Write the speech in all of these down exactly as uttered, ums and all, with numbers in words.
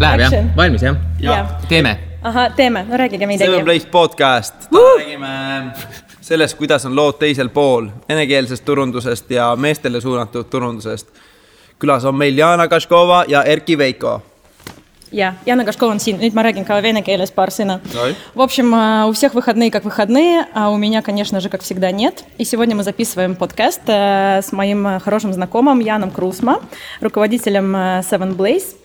Läheb jah, valmis jah? Ja. Teeme. Aha, teeme, no rääkige midagi. Seven, Blaze podcast, räägime sellest, kuidas on lood teisel pool, venekeelsest turundusest ja meestele suunatud turundusest. Külas on meil Jaana Kaskova ja Erki Veiko. Я, Яна Кашкова, nüüd ma räägin ka vene keeles paar sõna. В общем, у всех выходные как выходные, а у меня, конечно же, как всегда, нет. И сегодня мы записываем подкаст с моим хорошим знакомым Яном Крусма, руководителем Seven Blaze.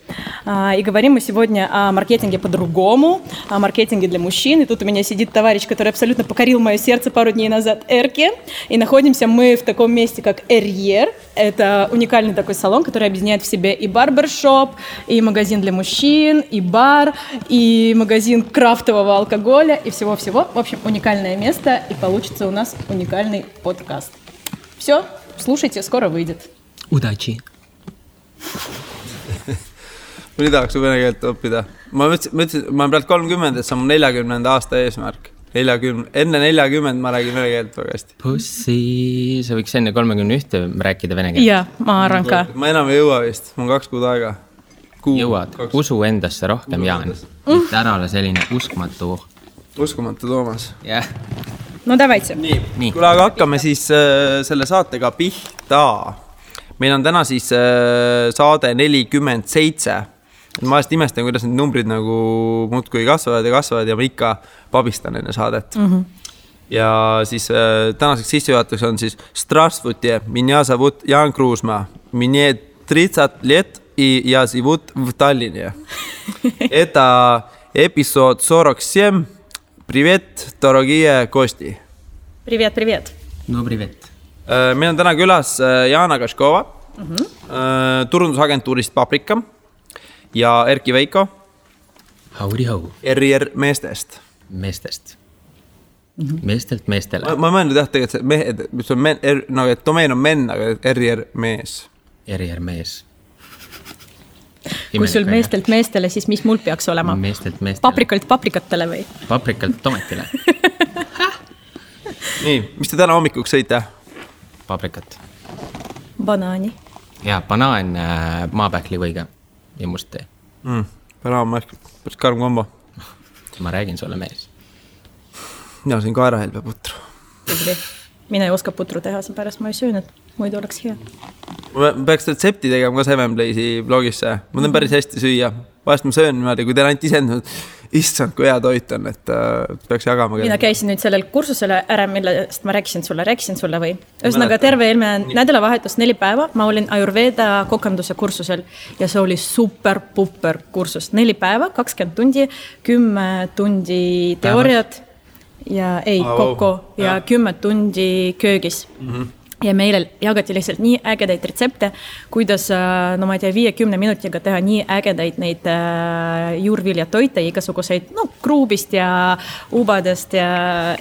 И говорим мы сегодня о маркетинге по-другому, о маркетинге для мужчин. И тут у меня сидит товарищ, который абсолютно покорил мое сердце пару дней назад, Эрки. И находимся мы в таком месте, как Эрриер. Это уникальный такой салон, который объединяет в себе и барбершоп, и магазин для мужчин, и бар, и магазин крафтового алкоголя, и всего-всего. В общем, уникальное место, и получится у нас уникальный подкаст. Все, слушайте, скоро выйдет. Удачи! Mul ei tahaks vene keelt õppida. Ma mõtlesin, mõtlesin, ma olen praegu kolmkümmend, et see on neljakümnenda aasta eesmärk. neljakümne, enne neljakümmet ma räägin vene keelt väga hästi. Pussi, sa võiks enne kolmekümne ühe rääkida vene keelt. Jaa, ma arvan ka. Ma enam ei jõua vist, mul on kaks kuud aega. Kuud, jõuad, kaks. Usu endasse rohkem, Jaan. Mitte ära ole selline uskmatu. Uskumatu Toomas. Jah. No tävaitse. Nii, Nii. Kule aga hakkame siis äh, selle saatega pihta. Meil on täna siis äh, saade nelikümmend seitse. Ma just imestan, kuidas need numbrid nagu muudkui kasvavad ja kasvavad ja ma ikka pabistan enne saadet. Mm-hmm. Ja siis äh, tänaseks sissejuhatuseks on siis Strasvutie, minja zavut Jaan Kruusma, minje trideset let i ja zivut v Tallinne. Eta episod сорок семь. Privet, dorogie Kosti. Privet, privet. No, privet. Äh, meil on täna külas äh, Jaana Kaskova, mm-hmm. äh, turundusagentuurist Paprika. Ja Erki Veiko. Howdy how. Errier meestest. Meestest. Mm-hmm. Meestelt meestele. Ma, ma mõelnud jah tegelikult, et, mehed, mis on men, er, no, et domeen on men, aga Errier mees. Errier mees. Imelik, kui sul meestelt meestele, siis mis mul peaks olema? Meestelt meestele. Paprikalt paprikatele või? Paprikalt tomatile. Nii, mis te täna hommikuks sõite? Paprikat. Banaani. Jaa, banaan maapähkli võiga. Ja must tee. Mm, Päraan ma ehk päris karm kombo. Ma räägin sulle mees. Mina siin kaerahelbe putru. Mina ei oska putru teha, see pärast ma ei söönud. Muidu oleks hea. Ma peaks retsepti tegema ka Seven Blaze'i blogisse. Ma teen päris hästi süüa. Vahest ma söön niimoodi, kui teil ainult isendud. Issand, kui hea toit on, et äh, peaks jagama. Mina käisin nüüd sellel kursusele ära, millest ma rääkisin sulle, rääkisin sulle või? Ühesõnaga terve eelmine nädalavahetus neli päeva, ma olin Ayurveda kokanduse kursusel ja see oli super pupper kursus. Neli päeva, kakskümmend tundi, kümme tundi teooriat ja ei, oh, kokku ja kümme tundi köögis. Mm-hmm. Ja meile jagati lihtsalt nii ägedaid retsepte, kuidas, no ma ei tea, viiekümne minutiga teha nii ägedaid neid juurvilja toite ja igasuguseid, no, kruubist ja ubadest ja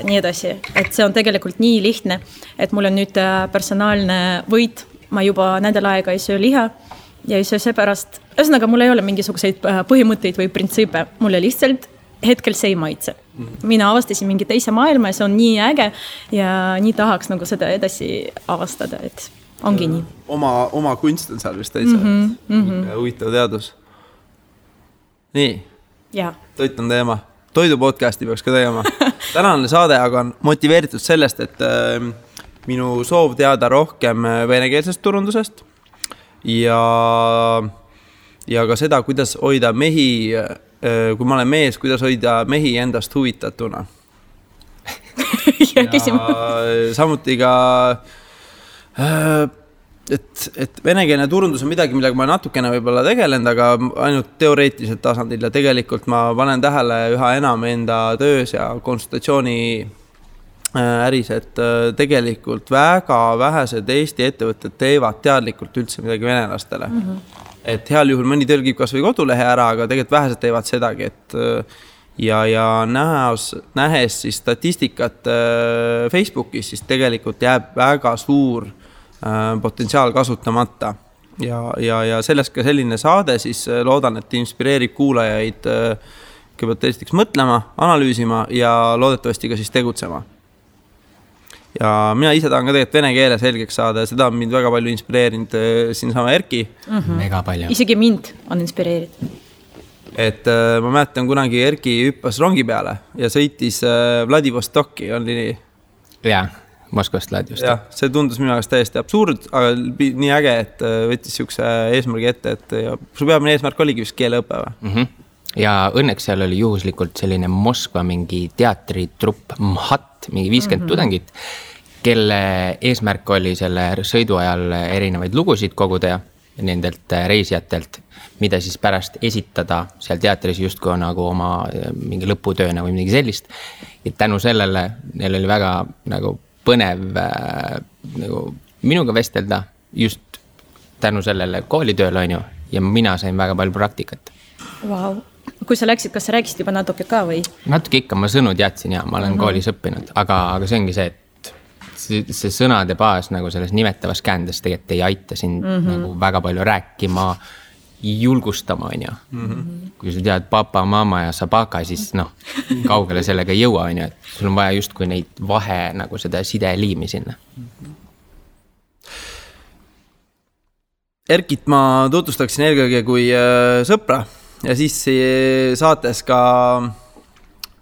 nii edasi. Et see on tegelikult nii lihtne, et mul on nüüd personaalne võit, ma juba nädal aega ei söö liha ja ei söö seepärast. Ühesõnaga, mul ei ole mingisuguseid põhimõtteid või printsiipe, mulle lihtsalt hetkel see ei maitse. Mina avastasin mingi teise maailma ja see on nii äge ja nii tahaks nagu seda edasi avastada, et ongi nii. Oma, oma kunst on seal vist täitsa. Mm-hmm, mm-hmm. Huvitav teadus. Nii. Ja. Toit on teema. Toidu podcasti peaks ka tegema. Tänane saade aga on motiveeritud sellest, et äh, minu soov teada rohkem venekeelsest turundusest ja, ja ka seda, kuidas hoida mehi kui ma olen mees, kuidas hoida mehi endast huvitatuna. ja samuti ka, et, et venekeelne turundus on midagi, millega ma natukene võib-olla tegelen, aga ainult teoreetiliselt tasandil ja tegelikult ma panen tähele üha enam enda töös ja konsultatsiooni äris, et tegelikult väga vähesed Eesti ettevõtted teevad teadlikult üldse midagi venelastele. Mm-hmm. Et heal juhul mõni tõlgib kas või kodulehe ära, aga tegelikult vähesed teevad sedagi, et ja, ja nähes, nähes siis statistikat Facebookis, siis tegelikult jääb väga suur potentsiaal kasutamata. Ja, ja, ja sellest ka selline saade siis loodan, et inspireerib kuulajaid kõigepealt esiteks mõtlema, analüüsima ja loodetavasti ka siis tegutsema. Ja mina ise tahan ka tegelikult vene keele selgeks saada ja seda on mind väga palju inspireerinud siin sama Erki. Mm-hmm. Mega palju. Isegi mind on inspireerinud. et äh, ma mäletan kunagi Erki hüppas rongi peale ja sõitis äh, Vladivostokki, oli nii. Jah, Moskvast Vladivostok. Jah, see tundus minu ajast täiesti absurd, aga nii äge, et äh, võttis siukse eesmärgi ette, et ja, su peamine eesmärk oligi vist keeleõpe või? Mm-hmm. Ja õnneks seal oli juhuslikult selline Moskva mingi teatritrupp Mhat, mingi viiskümmend mm-hmm. tudengit, kelle eesmärk oli selle sõidu ajal erinevaid lugusid koguda nendelt reisijatelt, mida siis pärast esitada seal teatris justkui on nagu oma mingi lõputööna või mingi sellist. Ja tänu sellele neil oli väga nagu põnev nagu minuga vestelda just tänu sellele koolitööl on ju ja mina sain väga palju praktikat. Wow. Kui sa läksid, kas sa rääkisid juba natuke ka või? Natuke ikka, ma sõnud jätsin ja ma olen mm-hmm. koolis õppinud, aga, aga see ongi see, et see, see sõnade baas nagu selles nimetavas käändes tegelikult ei aita sind mm-hmm. nagu väga palju rääkima, julgustama on ju. Mm-hmm. Kui sa tead papa, mama ja sabaka, siis noh, kaugele sellega ei jõua on ju, et sul on vaja just kui neid vahe nagu seda sideliimi sinna. Mm-hmm. Erkit ma tutvustaksin eelkõige kui äh, sõpra ja siis saates ka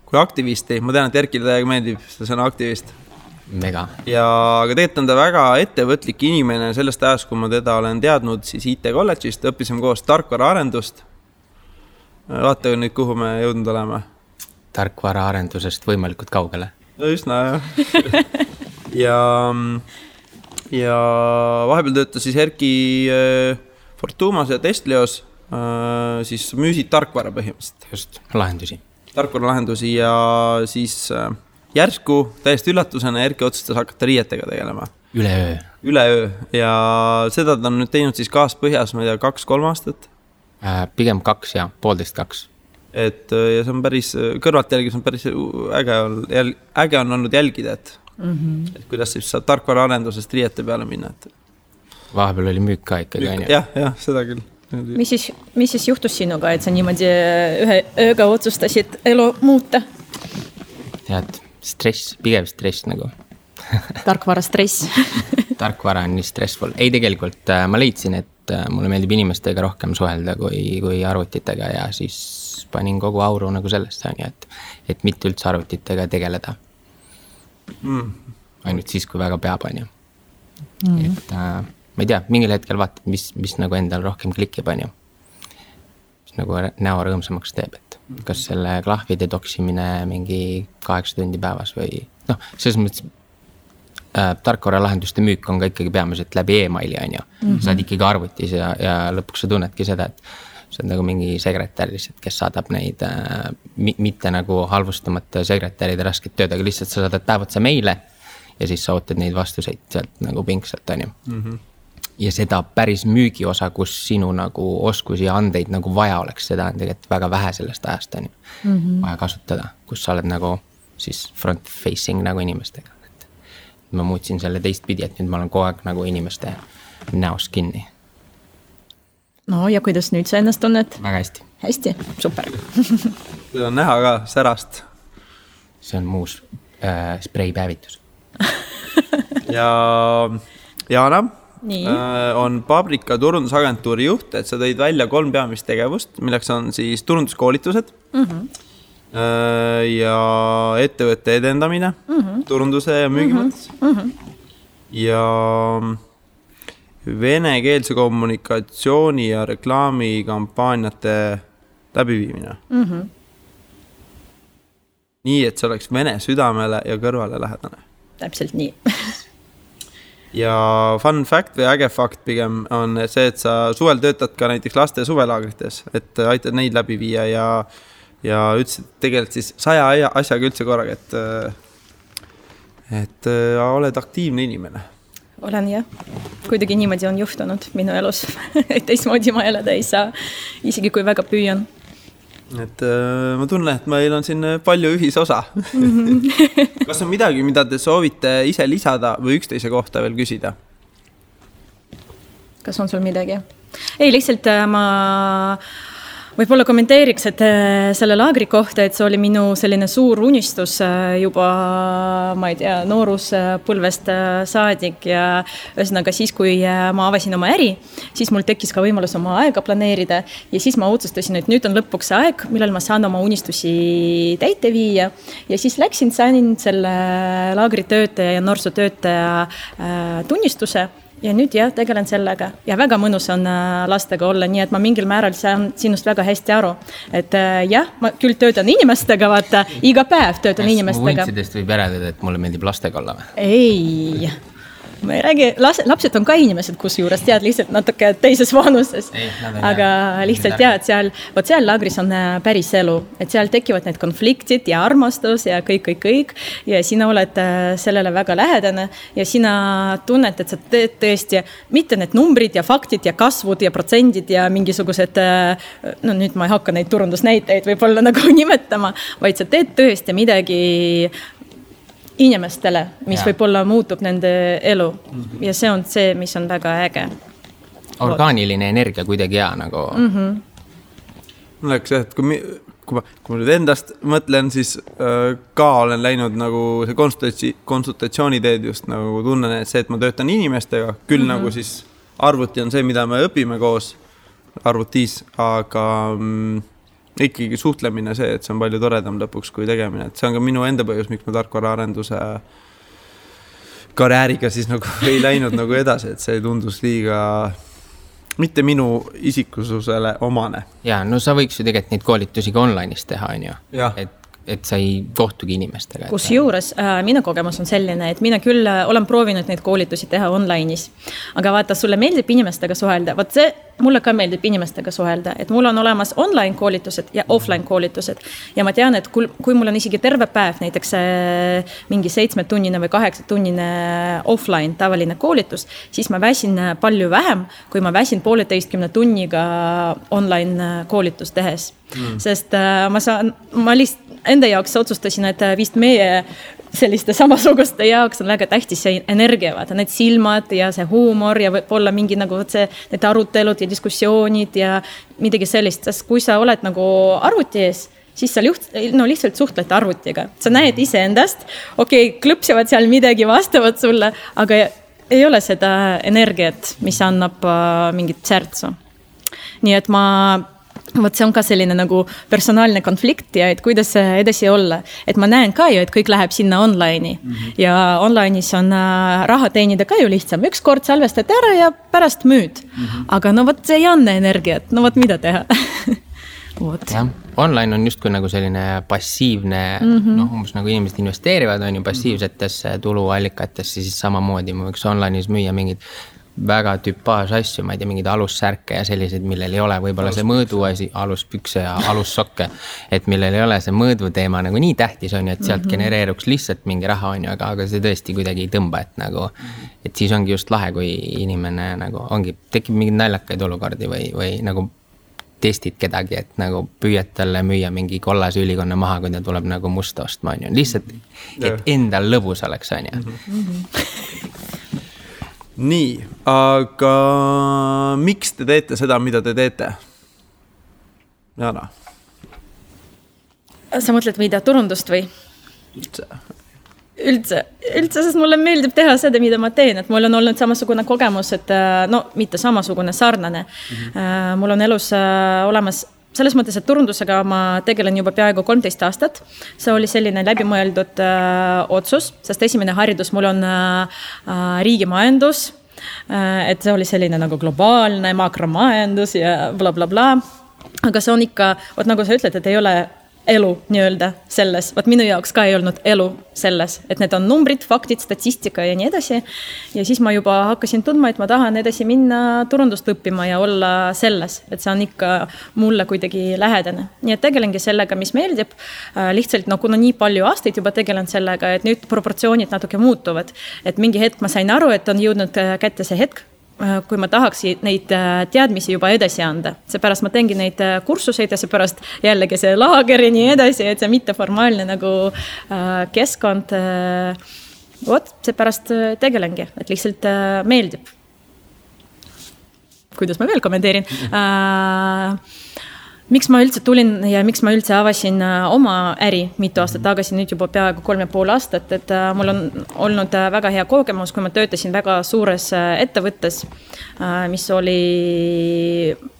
kui aktivisti. Ma tean, et Erkile täiega meeldib seda sõna aktivist. Mega. Ja aga tegelikult on ta väga ettevõtlik inimene. Sellest ajast, kui ma teda olen teadnud, siis I T kolledžist õppisime koos tarkvaraarendust. Vaata nüüd, kuhu me jõudnud oleme. Tarkvaraarendusest võimalikult kaugele. No üsna, jah. ja... Ja vahepeal töötas siis Erki äh, Fortumas ja Testleos, äh, siis müüsid tarkvara põhimõtteliselt. Just, lahendusi. Tarkvara lahendusi ja siis äh, järsku täiesti üllatusena Erki otsustas hakata riietega tegelema. Üleöö. Üleöö ja seda ta on nüüd teinud siis kaaspõhjas, ma ei tea, kaks-kolm aastat. Äh, pigem kaks ja poolteist kaks. Et ja see on päris, kõrvalt jälgis on päris äge, äge on olnud jälgida, et Mm-hmm. et kuidas siis saab tarkvara arendusest riiete peale minna. Et... Vahepeal oli müük ka ikkagi. Müük, jah, jah, seda küll. Mis siis, mis siis juhtus sinuga, et sa niimoodi ühe ööga otsustasid elu muuta? Tead, stress, pigem stress nagu. Tarkvara stress. Tarkvara on nii stressful. Ei, tegelikult ma leidsin, et mulle meeldib inimestega rohkem suhelda kui, kui arvutitega ja siis panin kogu auru nagu sellest, et, et mitte üldse arvutitega tegeleda. Mm. Ainult siis, kui väga peab on ju. Mm. Et äh, ma ei tea, mingil hetkel vaatad, mis, mis nagu endal rohkem klikib on ju. Mis nagu näo rõõmsamaks teeb, et kas selle klahvi detoksimine mingi kaheksa tundi päevas või noh, selles mõttes äh, tarkvara lahenduste müük on ka ikkagi peamiselt läbi e-maili on ju. Mm-hmm. Saad ikkagi arvutis ja, ja lõpuks sa tunnedki seda, et see on nagu mingi sekretär lihtsalt, kes saadab neid äh, mitte nagu halvustamata sekretäride rasket tööd, aga lihtsalt sa saadad päevad sa meile ja siis sa ootad neid vastuseid sealt nagu pingselt on ju. Mm-hmm. Ja seda päris müügi osa, kus sinu nagu oskusi ja andeid nagu vaja oleks, seda on tegelikult väga vähe sellest ajast on ju mm-hmm. vaja kasutada, kus sa oled nagu siis front facing nagu inimestega. Et ma muutsin selle teist pidi, et nüüd ma olen kogu aeg nagu inimeste näos kinni. No ja kuidas nüüd sa ennast tunned? Väga hästi. Hästi, super. See on näha ka särast. See on muus äh, spreipäevitus. ja Jaana äh, on Paprika turundusagentuuri juht, et sa tõid välja kolm peamist tegevust, milleks on siis turunduskoolitused mm-hmm. äh, ja ettevõtte edendamine, mm-hmm. turunduse ja müügimõttes mm-hmm. ja... venekeelse kommunikatsiooni ja reklaamikampaaniate läbiviimine. Mm-hmm. Nii, et see oleks vene südamele ja kõrvale lähedane. Täpselt nii. ja fun fact või äge fakt pigem on see, et sa suvel töötad ka näiteks laste suvelaagrites, et aitad neid läbi viia ja, ja ütlesid tegelikult siis saja asjaga üldse korraga, et, et äh, oled aktiivne inimene. Olen jah. Kuidagi niimoodi on juhtunud minu elus. Teismoodi ma elada ei saa, isegi kui väga püüan. Et äh, ma tunnen, et meil on siin palju ühisosa. Mm-hmm. Kas on midagi, mida te soovite ise lisada või üksteise kohta veel küsida? Kas on sul midagi? Ei, lihtsalt ma Võib-olla kommenteeriks, et selle laagri kohta, et see oli minu selline suur unistus juba, ma ei tea, nooruspõlvest saadik ja ühesõnaga siis, kui ma avasin oma äri, siis mul tekis ka võimalus oma aega planeerida ja siis ma otsustasin, et nüüd on lõpuks aeg, millal ma saan oma unistusi täite viia ja siis läksin, sain selle laagri töötaja ja noorsoo töötaja tunnistuse. Ja nüüd jah, tegelen sellega. Ja väga mõnus on lastega olla, nii et ma mingil määral saan sinust väga hästi aru. Et jah, ma küll töötan inimestega, vaata, iga päev töötan yes, inimestega. Mu untsidest võib järeleda, et mulle meeldib lastega olla. Ei, ma ei räägi, lapsed on ka inimesed, kus juures tead lihtsalt natuke teises vanuses. Ei, aga lihtsalt tead, seal, vot seal laagris on päris elu, et seal tekivad need konfliktid ja armastus ja kõik, kõik, kõik. Ja sina oled sellele väga lähedane ja sina tunned, et sa teed tõesti mitte need numbrid ja faktid ja kasvud ja protsendid ja mingisugused, no nüüd ma ei hakka neid turundusnäiteid võib-olla nagu nimetama, vaid sa teed tõesti midagi inimestele, mis ja. Võib-olla muutub nende elu mm-hmm. ja see on see, mis on väga äge. Orgaaniline energia kuidagi hea nagu. Mm-hmm. Mul läks, et kui, mi, kui, ma, kui ma nüüd endast mõtlen, siis äh, ka olen läinud nagu see konsultatsi, konsultatsiooni teed just nagu tunnen, et see, et ma töötan inimestega, küll mm-hmm. nagu siis arvuti on see, mida me õpime koos arvutis, aga mm, ikkagi suhtlemine see, et see on palju toredam lõpuks kui tegemine. Et see on ka minu enda põhjus, miks ma tarkvaraarenduse karjääriga siis nagu ei läinud nagu edasi, et see tundus liiga mitte minu isikususele omane. Ja, no sa võiks ju tegelikult neid koolitusi ka online'is teha, on ju. Ja. Et et sa ei kohtugi inimestega. Kus juures äh, minu kogemus on selline, et mina küll olen proovinud neid koolitusi teha online'is, aga vaata, sulle meeldib inimestega suhelda. Vaat see mulle ka meeldib inimestega suhelda, et mul on olemas online koolitused ja offline koolitused ja ma tean, et kui, kui mul on isegi terve päev näiteks äh, mingi seitsme tunnine või kaheksa tunnine offline tavaline koolitus, siis ma väsin palju vähem, kui ma väsin pooleteistkümne tunniga online koolitus tehes. Mm. Sest äh, ma saan, ma lihtsalt enda jaoks otsustasin, et vist meie selliste samasuguste jaoks on väga tähtis see energia, vaata, need silmad ja see huumor ja võib-olla mingi nagu see, need arutelud ja diskussioonid ja midagi sellist, sest kui sa oled nagu arvuti ees, siis sa liht, no, lihtsalt suhtled arvutiga. Sa näed ise endast, okei, okay, klõpsevad seal midagi, vastavad sulle, aga ei ole seda energiat, mis annab mingit särtsu. Nii et ma Vot see on ka selline nagu personaalne konflikt ja et kuidas edasi olla. Et ma näen ka ju, et kõik läheb sinna online'i mm-hmm. ja online'is on raha teenida ka ju lihtsam. Üks kord salvestad ära ja pärast müüd. Mm-hmm. Aga no vot see ei anna energiat, no vot mida teha. Ja, online on just kui nagu selline passiivne, mm-hmm. noh, umbes nagu inimesed investeerivad, on ju passiivsetesse tuluallikatesse, siis samamoodi ma võiks online'is müüa mingid väga tüpaas asju, ma ei tea, mingid alussärke ja sellised, millel ei ole võib-olla see mõõdu asi, aluspükse ja alussokke, et millel ei ole see mõõdu teema nagu nii tähtis on, et sealt genereeruks lihtsalt mingi raha on, aga, aga see tõesti kuidagi ei tõmba, et nagu, et siis ongi just lahe, kui inimene nagu ongi, tekib mingid naljakaid olukordi või, või nagu testid kedagi, et nagu püüad talle müüa mingi kollase ülikonna maha, kui ta tuleb nagu musta ostma on, lihtsalt, et endal lõbus oleks on ja. Nii, aga miks te teete seda, mida te teete? Jaana. Sa mõtled mida, turundust või? Üldse. Üldse, üldse, sest mulle meeldib teha seda, mida ma teen. Et mul on olnud samasugune kogemus, et no, mitte samasugune sarnane. Mm-hmm. Mul on elus olemas... Selles mõttes, et turundusega ma tegelen juba peaaegu kolmteist aastat. See oli selline läbimõeldud äh, otsus, sest esimene haridus mul on äh, riigimajandus, äh, et see oli selline nagu globaalne makromajandus ja bla bla bla. Aga see on ikka, võt, nagu sa ütled, et ei ole elu nii-öelda selles. Võt, minu jaoks ka ei olnud elu selles, et need on numbrid, faktid, statistika ja nii edasi. Ja siis ma juba hakkasin tundma, et ma tahan edasi minna turundust õppima ja olla selles, et see on ikka mulle kuidagi lähedane. Nii et tegelengi sellega, mis meeldib. Lihtsalt, no kuna nii palju aastaid juba tegelen sellega, et nüüd proportsioonid natuke muutuvad. Et mingi hetk ma sain aru, et on jõudnud kätte see hetk, kui ma tahaksin neid teadmisi juba edasi anda. Seepärast ma teengi neid kursuseid ja seepärast jällegi see laageri nii edasi, et see mitte formaalne nagu keskkond. Vot, seepärast tegelengi, et lihtsalt meeldib. Kuidas ma veel kommenteerin? miks ma üldse tulin ja miks ma üldse avasin oma äri mitu aastat tagasi, nüüd juba peaaegu kolm ja pool aastat, et mul on olnud väga hea kogemus, kui ma töötasin väga suures ettevõttes, mis oli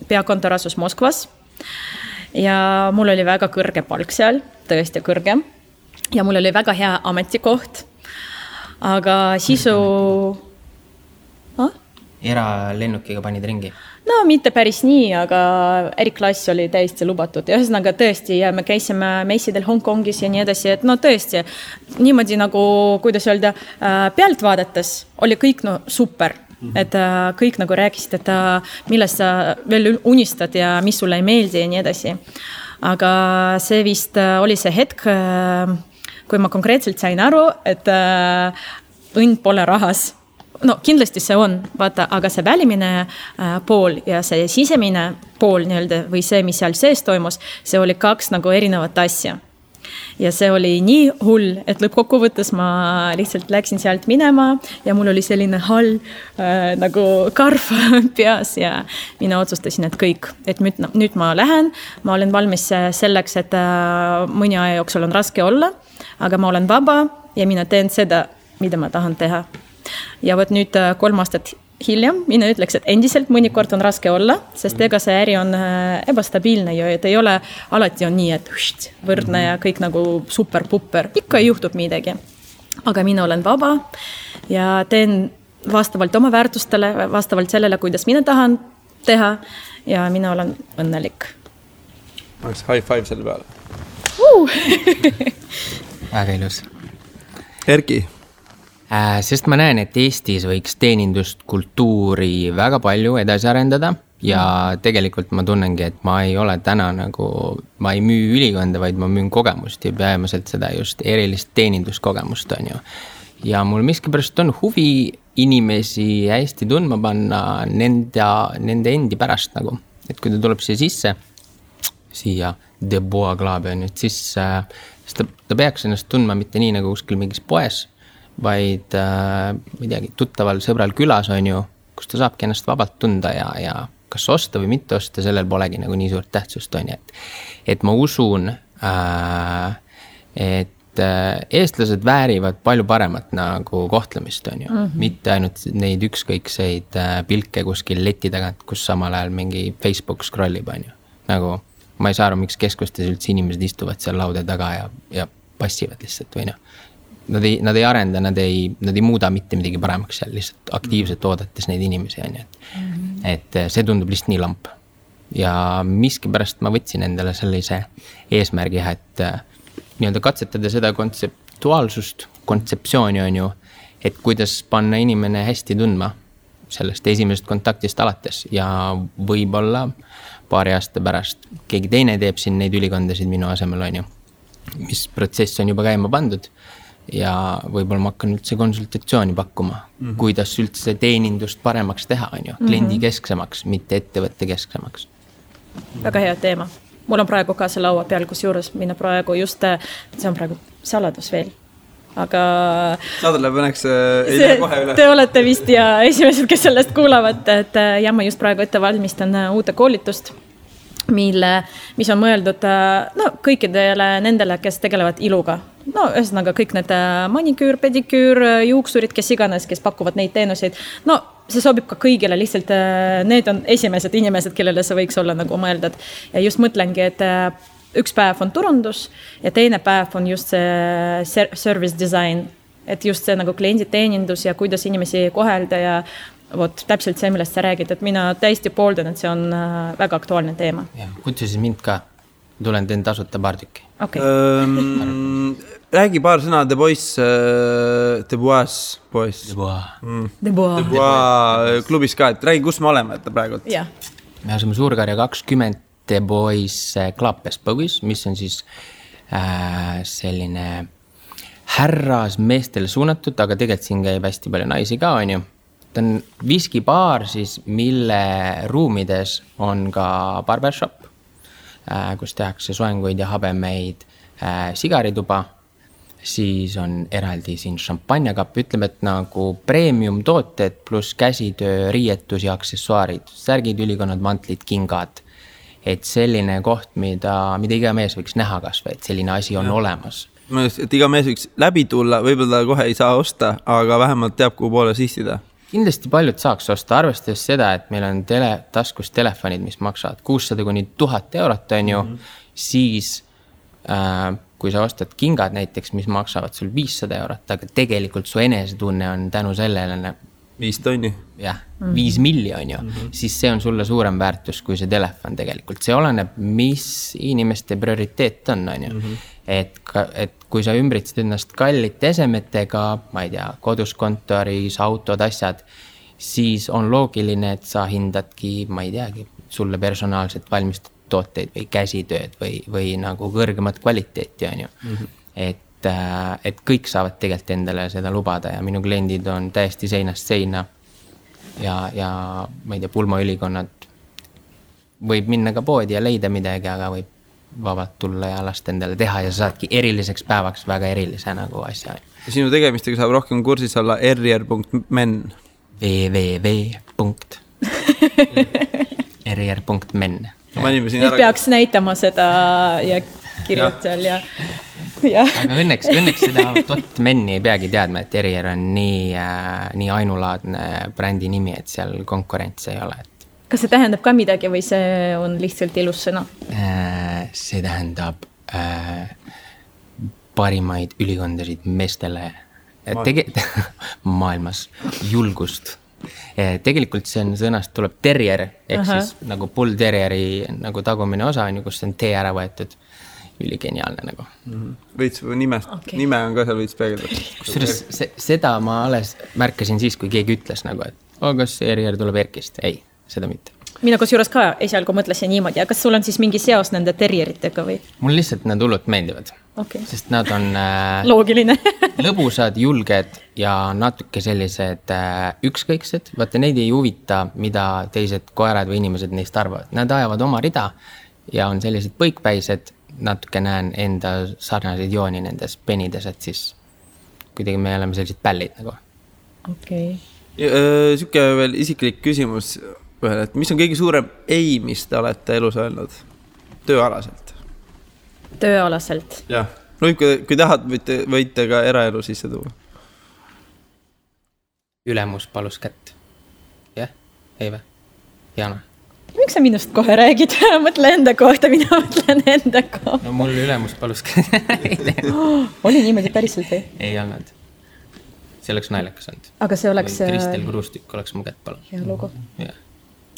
peakontor asus Moskvas ja mul oli väga kõrge palk seal, tõesti kõrge ja mul oli väga hea ametikoht, aga sisu... Ah? Eralennukiga panid ringi? No mitte päris nii, aga eriklass oli täiesti lubatud. Ja ühesõnaga tõesti, ja me käisime meissidel Hongkongis ja nii edasi, et no tõesti, niimoodi nagu, kuidas öelda, pealt vaadates oli kõik no, super. Mm-hmm. Et kõik nagu rääkisid, et millest sa veel unistad ja mis sulle ei meeldi ja nii edasi. Aga see vist oli see hetk, kui ma konkreetselt sain aru, et õnn pole rahas. No kindlasti see on, vaata, aga see välimine pool ja see sisemine pool nii-öelda või see, mis seal sees toimus, see oli kaks nagu erinevat asja. Ja see oli nii hull, et lõppkokkuvõttes ma lihtsalt läksin sealt minema ja mul oli selline hall äh, nagu karv peas ja mina otsustasin, et kõik, et nüüd, nüüd ma lähen, ma olen valmis selleks, et äh, mõni aja jooksul on raske olla, aga ma olen vaba ja mina teen seda, mida ma tahan teha. Ja võt nüüd äh, kolm aastat hiljem mina ütleks, et endiselt mõnikord on raske olla, sest ega see äri on ebastabiilne ja et ei ole, alati on nii, et hüst, võrdne ja kõik nagu super pupper, ikka juhtub midagi. Aga mina olen vaba ja teen vastavalt oma väärtustele, vastavalt sellele, kuidas mina tahan teha ja mina olen õnnelik. Oleks high five selle peale. Uh! Väga ilus. Erki. Sest ma näen, et Eestis võiks teenindust kultuuri väga palju edasi arendada ja tegelikult ma tunnengi, et ma ei ole täna nagu, ma ei müü ülikonda, vaid ma müün kogemust ja peamiselt seda just erilist teeninduskogemust on ju. Ja mul miskipärast on huvi inimesi hästi tundma panna nende, nende endi pärast nagu, et kui ta tuleb siia sisse, siia de boa klaabi on nüüd sisse, siis ta, ta peaks ennast tundma mitte nii nagu kuskil mingis poes, vaid äh, ma ei teagi, tuttaval sõbral külas on ju, kus ta saabki ennast vabalt tunda ja, ja kas osta või mitte osta, sellel polegi nagu nii suurt tähtsust on. Et, et ma usun, äh, et äh, eestlased väärivad palju paremat nagu kohtlemist on ju, mm-hmm. mitte ainult neid ükskõikseid äh, pilke kuskil leti tagant, kus samal ajal mingi Facebook scrollib on ju. Nagu ma ei saa aru, miks keskustes üldse inimesed istuvad seal laude taga ja, ja passivad lihtsalt või noh. Nad ei, nad ei arenda, nad ei, nad ei muuda mitte midagi paremaks seal, lihtsalt aktiivselt oodates neid inimesi on. Et, mm-hmm. et see tundub lihtsalt nii lamp. Ja miski pärast ma võtsin endale sellise eesmärgi, et nii-öelda katsetada seda kontseptuaalsust, kontseptsiooni on ju, et kuidas panna inimene hästi tundma sellest esimesest kontaktist alates ja võib-olla paari aasta pärast keegi teine teeb siin neid ülikondasid minu asemel on ju, mis protsess on juba käima pandud. Ja võib-olla ma hakkan üldse konsultatsiooni pakkuma, mm-hmm. kuidas üldse teenindust paremaks teha, on ju, kliendi kesksemaks, mitte ettevõtte kesksemaks. Väga hea teema. Mul on praegu ka see laua peal, kus juures minna praegu just, see on praegu saladus veel, aga... Saadale paneks ei see, kohe üle. Te olete vist ja esimesed, kes sellest kuulavad, et ja ma just praegu ette valmistan uute koolitust. Mille, mis on mõeldud no, kõikidele nendele, kes tegelevad iluga. No, ühesõnaga kõik need maniküür, pediküür, juuksurid, kes iganes, kes pakuvad neid teenuseid. No, see sobib ka kõigile, lihtsalt need on esimesed inimesed, kellele see võiks olla nagu mõeldud. Ja just mõtlengi, et üks päev on turundus ja teine päev on just see service design. Et just see nagu kliendi teenindus ja kuidas inimesi kohelda ja Vot, täpselt see, millest sa räägid, et mina täiesti pooldan, et see on väga aktuaalne teema. Ja, kutsusid mind ka. Tulen teen tasuta paar tükki. Okay. Öö, räägi paar sõna The Boys, The Boys, Boys. The Boys. Mm. The Boys. The Boys klubis ka, et räägi, kus me oleme et praegu. Ja. Me aseme Suurkarja kakskümmend The Boys klapes põgis, mis on siis äh, selline härras meestele suunatud, aga tegelikult siin käib hästi palju naisi ka, on ju. Ta on viskibaar siis, mille ruumides on ka barbershop, kus tehakse soenguid ja habemeid sigarituba. Siis on eraldi siin šampanjakapp, ütleme, et nagu premium tooted plus käsitöö, riietus ja aksessuaarid, särgid, ülikonnad, mantlid, kingad. et selline koht, mida, mida iga mees võiks näha kasvõi, et selline asi on ja. Olemas. Ma just, et iga mees võiks läbi tulla, võibolla kohe ei saa osta, aga vähemalt teab, kuhu poole siistida. Kindlasti paljud saaks osta, arvestades seda, et meil on tele, taskus telefonid, mis maksavad kuussada kuni tuhat eurot on ju, mm-hmm. siis äh, kui sa ostad kingad näiteks, mis maksavad sul viissada eurot, aga tegelikult su enesetunne on tänu sellele viis tonni. Jah, mm-hmm. viis miljoni, mm-hmm. siis see on sulle suurem väärtus kui see telefon tegelikult. See oleneb, mis inimeste prioriteet on, on ju. Mm-hmm. Et, et kui sa ümbritsed ennast kallite esemetega, ma ei tea, kodus kontoris, autod, asjad, siis on loogiline, et sa hindadki, ma ei teagi, sulle personaalselt valmistatud tooteid või käsitööd või, või nagu kõrgemat kvaliteeti on ju. Mm-hmm. Et et kõik saavad tegelikult endale seda lubada ja minu kliendid on täiesti seinast seina ja, ja ma ei tea, pulmaülikonnad võib minna ka poodi ja leida midagi, aga võib vabalt tulla ja lasta endale teha ja sa saadki eriliseks päevaks väga erilise nagu asja. Sinu tegemistega saab rohkem kursis olla errier punkt men double-u double-u double-u punkt errier punkt men Nüüd peaks näitama seda ja kirjutel ja... Ja. Aga õnneks, õnneks seda tot menni ei peagi teadma, et Errier on nii, äh, nii ainulaadne brändi nimi, et seal konkurents ei ole. Et... Kas see tähendab ka midagi või see on lihtsalt ilus sõna? Äh, see tähendab äh, parimaid ülikondasid meestele Ma- tege- maailmas julgust. Tegelikult see on sõnast tuleb terrier, ehk siis nagu pull terrieri nagu tagumine osa on ju, kus on tee ära võetud. Üli geniaalne nagu. Mm-hmm. Võits nime, okay. nime on ka seal võits peegeldatud. Kusjuures se, seda ma alles märkasin siis, kui keegi ütles nagu, et oh, kas Errier tuleb Erkist? Ei, seda mitte. Mina kusjuures ka esialgu mõtlesin niimoodi, aga kas sul on siis mingi seos nende terrieritega või? Mul lihtsalt nad hullult meeldivad, okay. sest nad on äh, loogiline lõbusad, julged ja natuke sellised äh, ükskõiksed. Vaata, neid ei huvita, mida teised koerad või inimesed neist arvavad. Nad ajavad oma rida ja on sellised põikpäised, natuke näen enda sarnaseid jooni nendes penides, et siis kuidagi me oleme sellised pällid nagu. Okei. Okay. Süke veel isiklik küsimus, et mis on kõige suurem ei, mis te olete elus öelnud? Tööalaselt. Tööalaselt? Jah. No kui, kui tahad, võite, võite ka eraelu sisse tuua. Ülemus palus kätt. Jah? Ei vä? Jaana. Miks sa minust kohe räägid? Mõtle enda kohta, mina mõtlen enda kohta. No mul ülemus palus Oli niimoodi päriselt või? Ei olnud. See oleks naljakas olnud. Aga see oleks... Või Kristel Krustik oleks mu kätt palunud. Hea lugu. Ja.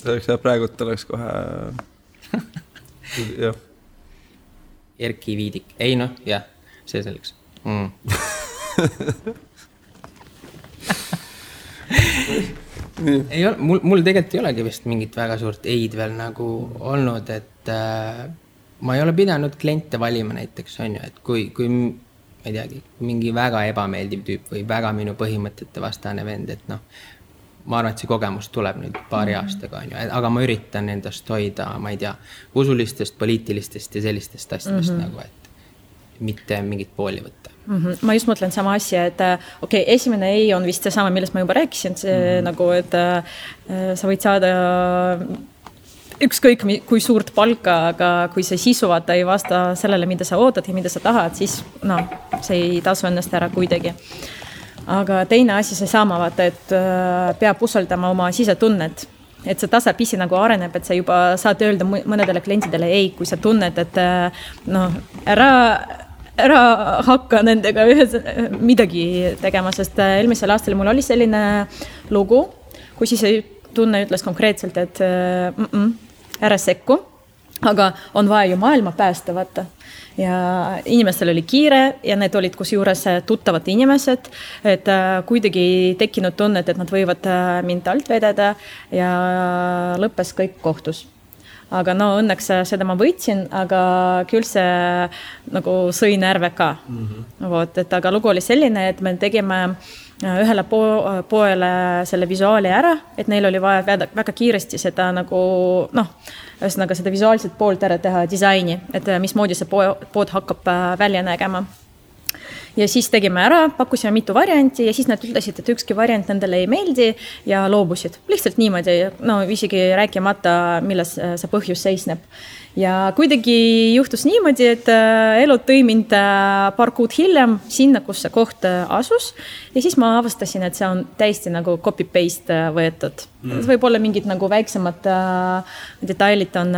See oleks jah, praegult oleks kohe... ja. Erki Viidik. Ei noh, jah, see selleks. Mm. Ei ole, mul, mul tegelikult ei olegi vist mingit väga suurt eid veel nagu olnud, et äh, ma ei ole pidanud kliente valima näiteks, on ju, et kui, kui ma ei teagi, mingi väga ebameeldiv tüüp või väga minu põhimõtete vastane vend, et noh, ma arvan, et see kogemus tuleb nüüd paari aastaga, on ju, aga ma üritan endast hoida, ma ei tea, usulistest, poliitilistest ja sellistest asjadest mm-hmm. nagu, et mitte mingit pooli võtta. Mm-hmm. Ma just mõtlen sama asja, et okei, okay, esimene ei on vist see sama, millest ma juba rääkisin, see mm-hmm. nagu, et äh, sa võid saada ükskõik kui suurt palka, aga kui see sisu vaata ei vasta sellele, mida sa ootad ja mida sa tahad, siis no, see ei tasu ennast ära kuidagi. Aga teine asi see sama, vaata, et äh, peab usaldama oma sisetunnet. Et see tasapisi nagu areneb, et sa juba saad öelda mõnedele klientidele ei, kui sa tunned, et no, ära, ära hakka nendega ühes midagi tegema, sest eelmisel aastal mul oli selline lugu, kui siis ei tunne ütles konkreetselt, et ära sekku, aga on vaja ju maailma päästa, vaata. Ja inimestel oli kiire ja need olid kus juures tuttavad inimesed, et kuidagi tekinud tunnet, et nad võivad mind alt vedada ja lõppes kõik kohtus. Aga no õnneks seda ma võitsin, aga küll see nagu sõi närve ka. Mm-hmm. Vot, et aga lugu oli selline, et me tegime ühele po- poele selle visuaali ära, et neil oli vaja väga, väga kiiresti seda nagu, noh, ühesõnaga seda visuaalset poolt ära teha disaini, et mismoodi see po- pood hakkab välja nägema. ja siis tegime ära, pakkusime mitu varianti ja siis nad ütlesid, et ükski variant nendele ei meeldi ja loobusid. Lihtsalt niimoodi, no isegi rääkimata, milles see põhjus seisneb. Ja kuidagi juhtus niimoodi, et elu tõi mind paar kuud hiljem sinna, kus see koht asus. Ja siis ma avastasin, et see on täiesti nagu copy-paste võetud. Mm. Võib-olla mingid nagu väiksemad detailid on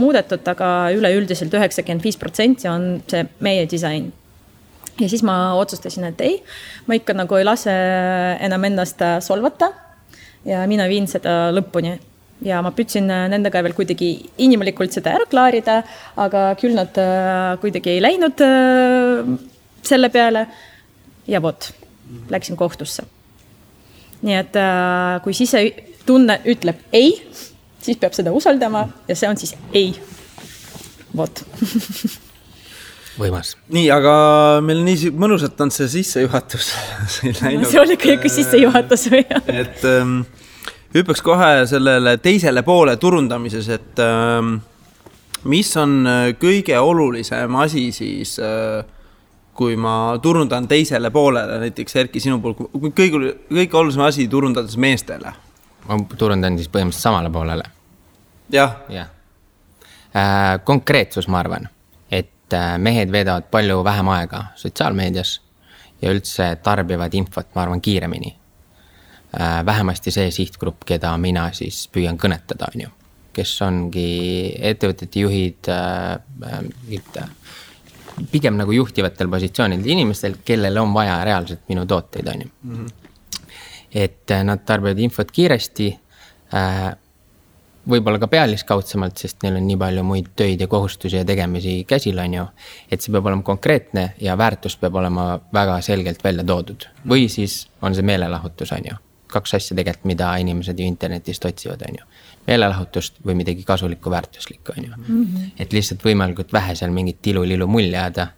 muudetud, aga üleüldiselt üheksakümmend viis protsenti on see meie disain. Ja siis ma otsustasin, et ei, ma ikka nagu ei lase enam ennast solvata ja mina viin seda lõpuni. Ja ma püüdsin nendega veel kuidagi inimlikult seda ära klaarida, aga küll nad kuidagi ei läinud selle peale. Ja võt, läksin kohtusse. Nii et kui sisetunne ütleb ei, siis peab seda usaldama ja see on siis ei. Võt. Võimas. Nii, aga meil nii mõnusalt on see sissejuhatus. See, läinud, see oli kõik sissejuhatus. Et... Ähm, Hüppaks kohe sellele teisele poole turundamises, et äh, mis on kõige olulisem asi siis, äh, kui ma turundan teisele poolele, näiteks Erki sinu pool, kõige, kõige olulisem asi turundades meestele? Ma turundan siis põhimõtteliselt samale poolele. Jah. Ja. Äh, konkreetsus, ma arvan, et mehed veedavad palju vähem aega sotsiaalmeedias ja üldse tarbivad infot, ma arvan, kiiremini. Vähemasti see sihtgrupp, keda mina siis püüan kõnetada, on ju, kes ongi ettevõtete juhid äh, pigem nagu juhtivatel positsioonil inimestel, kellel on vaja reaalselt minu tooteid, on ju. Mm-hmm. Et nad tarbivad infot kiiresti, äh, võib-olla ka pealiskaudsemalt, sest neil on nii palju muid töid ja kohustusi ja tegemisi käsil, on ju, et see peab olema konkreetne ja väärtus peab olema väga selgelt välja toodud. Või siis on see meelelahutus, on ju. Kaks asja tegelikult, mida inimesed ju internetist otsivad, on ju. Meelelahutust või midagi kasulikku väärtuslikku, on ju. Mm-hmm. Et lihtsalt võimalikult vähe seal mingit ilu-lilu mulje jääda,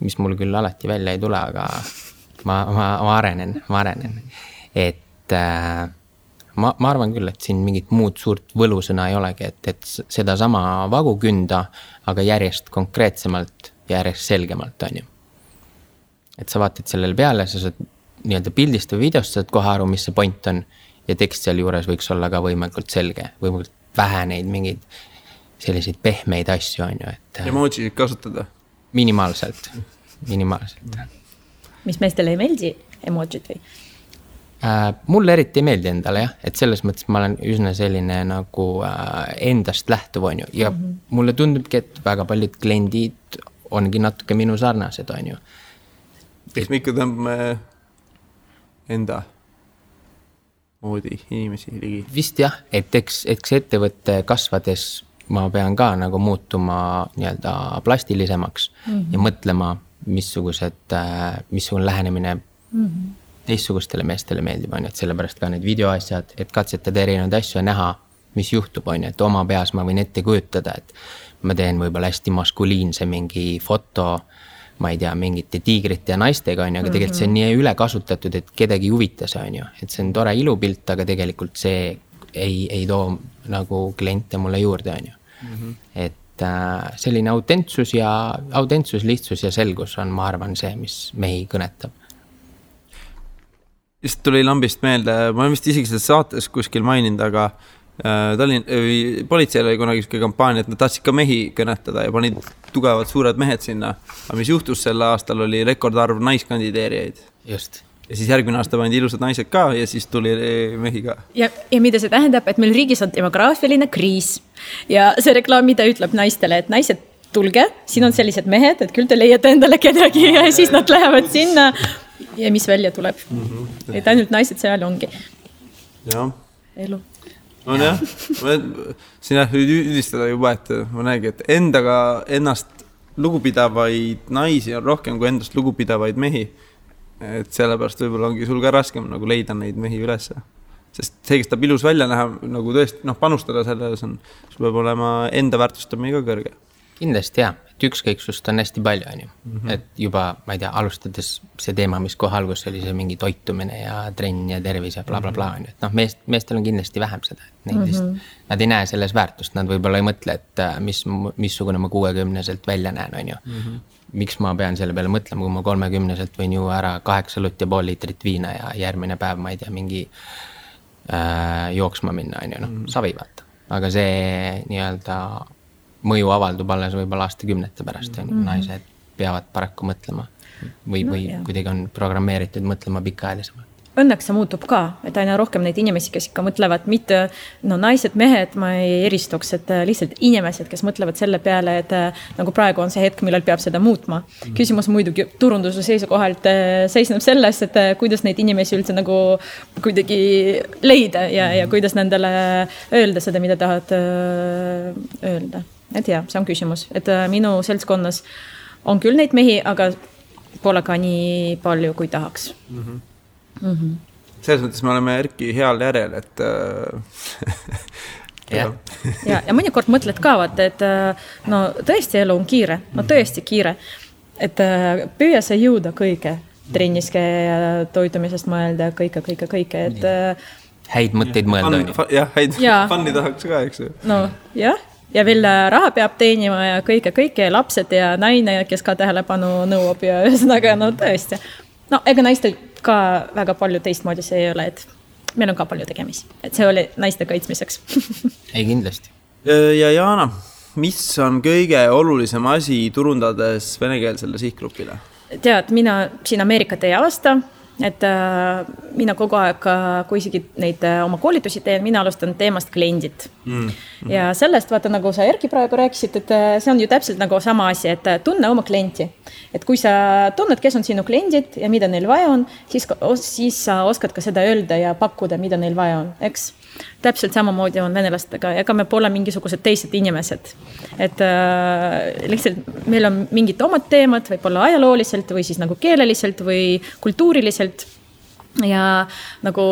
mis mul küll alati välja ei tule, aga ma, ma, ma arenen, ma arenen. Et äh, ma, ma arvan küll, et siin mingit muud suurt võlusõna ei olegi, et, et seda sama vagu künda, aga järjest konkreetsemalt ja järjest selgemalt, on ju. Et sa vaatad sellele peale, sa saad nii-öelda pildist või videost saad kohe aru, mis see point on ja tekst seal juures võiks olla ka võimalikult selge, võimalikult vähe neid mingid selliseid pehmeid asju on ju, et... Emoji kasutada? Minimaalselt, minimaalselt. Mis meestele ei meeldi emojid või? Äh, mulle eriti ei meeldi endale, jah, et selles mõttes ma olen üsna selline nagu äh, endast lähtuv on ju ja mm-hmm. mulle tundubki, et väga paljud kliendid ongi natuke minu sarnased on ju. Eks me ikka tõmbame enda moodi inimesi ligi. Vist jah, et eks, eks ettevõtte kasvades ma pean ka nagu muutuma nii-öelda plastilisemaks mm-hmm. ja mõtlema, missugused, missugune lähenemine mm-hmm. teissugustele meestele meeldib, on, et sellepärast ka need videoasjad, et katsetada erinevaid asju ja näha, mis juhtub, on, et oma peas ma võin ette kujutada, et ma teen võib-olla hästi maskuliinse mingi foto, ma ei tea, mingite tiigrite ja naistega on, aga mm-hmm. tegelikult see on nii üle kasutatud, et kedagi huvita see on ju, et see on tore ilupilt, aga tegelikult see ei, ei too nagu kliente mulle juurde on ju, mm-hmm. et äh, selline autentsus ja autentsus, lihtsus ja selgus on, ma arvan, see, mis mehi kõnetab. Just tuli lambist meelde, ma vist isegi seda saates kuskil maininud, aga Tallinn, politseil oli kunagi üks kampaania, et nad tahtsid ka mehi kõnetada ja panid tugevad suured mehed sinna. Aga mis juhtus selle aastal, oli rekordarv naiskandideerijaid. Just. Ja siis järgmine aasta pandi ilusad naised ka ja siis tuli mehi ka. Ja, ja mida see tähendab, et meil riigis on demograafiline kriis. Ja see reklaam, mida ütleb naistele, et naised tulge, siin on sellised mehed, et küll te leiate endale kedagi ja siis nad lähevad sinna. Ja mis välja tuleb. Mm-hmm. Et ainult naised seal ongi. Ja. Elu. On jah, siin nüüd üldistada juba, et ma näegi, et endaga ennast lugupidavaid naisi on rohkem kui endast lugupidavaid mehi, et sellepärast võib-olla ongi sul ka raskem nagu leida neid mehi ülesse, sest see, kes ta ilus välja näha, nagu tõesti, noh, panustada selles on, sul peab olema enda väärtustamine ka kõrge. Kindlasti jah, et ükskõiksust on hästi palju, on ju. Mm-hmm. Et juba, ma ei tea, alustades see teema, mis kohe algus oli see mingi toitumine ja trenn ja tervis ja bla bla bla, on ju. Et noh, meest, meestel on kindlasti vähem seda, et neid vist, mm-hmm. nad ei näe selles väärtust, nad võibolla ei mõtle, et mis, missugune ma kuuekümneselt välja näen, on ju. Mm-hmm. Miks ma pean selle peale mõtlema, kui ma kolmekümneselt võin ju ära kaheksa lut ja pool liitrit viina ja järgmine päev, ma ei tea, mingi äh, jooksma minna, on ju, noh, mm-hmm. savi vaata. Aga see nii-öelda mõju avaldub alles võibolla aastakümnete pärast, mm-hmm. naised peavad paraku mõtlema või, no, või kuidagi on programmeeritud mõtlema pikaajalisemalt. Õnneks see muutub ka, et aina rohkem neid inimesi, kes ikka mõtlevad, mitte no, naised, mehed, ma ei eristuks, et lihtsalt inimesed, kes mõtlevad selle peale, et nagu praegu on see hetk, millal peab seda muutma. Mm-hmm. Küsimus muidugi turunduse seisukohalt seisneb selles, et kuidas neid inimesi üldse nagu kuidagi leida ja, mm-hmm. ja kuidas nendele öelda seda, mida tahad öelda. Et jah, see on küsimus, et minu seltskonnas on küll neid mehi, aga pole ka nii palju kui tahaks. Mm-hmm. Mm-hmm. Selles mõttes me oleme Erki heal järel, et äh, ja. ja, ja mõnikord mõtled ka, vaata, et no tõesti elu on kiire, no tõesti kiire, et püüa sa jõuda kõige trenniske toitumisest mõelda, kõike, kõike, kõike, et äh, häid mõtteid mõelda. Fun, jah, häid ja. Funni tahaks ka, eks ju. No, jah. Ja veel raha peab teenima ja kõike, kõike ja lapsed ja naine, kes ka tähelepanu nõuab ja ühesõnaga, no tõesti. No, ega naistel ka väga palju teistmoodi see ei ole, et meil on ka palju tegemis. Et see oli naiste kaitsmiseks. Ei kindlasti. Ja Jaana, mis on kõige olulisem asi turundades venekeelsele sihtgrupile? Tead, mina siin Ameerikat ei alasta. Et äh, mina kogu aeg, kui isegi neid äh, oma koolitusi teen, mina alustan teemast kliendid. Mm, mm. Ja sellest, vaata, nagu sa Erki praegu rääkisid, et äh, see on ju täpselt nagu sama asi, et äh, tunne oma klienti. Et kui sa tunned, kes on sinu kliendid ja mida neil vaja on, siis, os, siis sa oskad ka seda öelda ja pakkuda, mida neil vaja on, eks? Täpselt samamoodi on venelastega, ega me pole mingisugused teised inimesed. Et äh, lihtsalt meil on mingid omad teemad, võibolla ajalooliselt või siis nagu keeleliselt või kultuuriliselt. Ja nagu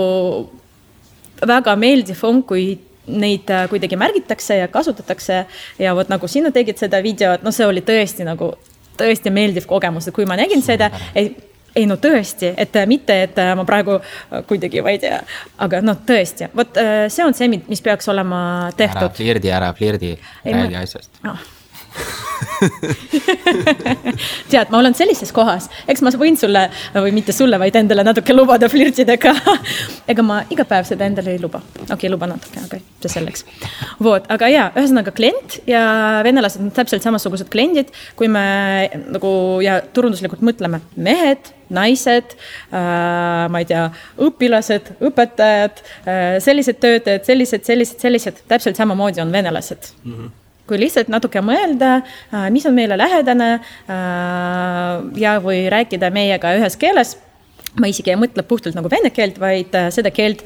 väga meeldiv on, kui neid kuidagi märgitakse ja kasutatakse. Ja võt nagu sinu tegid seda videot, no see oli tõesti nagu tõesti meeldiv kogemus, et kui ma nägin seda, et ei, no tõesti, et mitte, et ma praegu kuidagi ma ei tea, aga no tõesti. Võt, see on see, mis peaks olema tehtud. Ära flirdi, ära flirdi, räägi ma... asjast. No. Tead, ma olen sellises kohas. Eks ma võin sulle, või mitte sulle, vaid endale natuke lubada flirtidega. Ega ma iga päev seda endale ei luba. Okei, luba natuke, aga see selleks. Voot, aga jaa, ühesõnaga klient ja venelased on täpselt samasugused kliendid, kui me nagu, ja turunduslikult mõtleme mehed, naised, äh, ma ei tea, õpilased, õpetajad, äh, sellised töötajad, sellised, sellised, sellised, täpselt samamoodi on venelased. Mm-hmm. Kui lihtsalt natuke mõelda, mis on meile lähedane ja või rääkida meiega ühes keeles, ma isegi ei mõtle puhtalt nagu vene keelt, vaid seda keelt,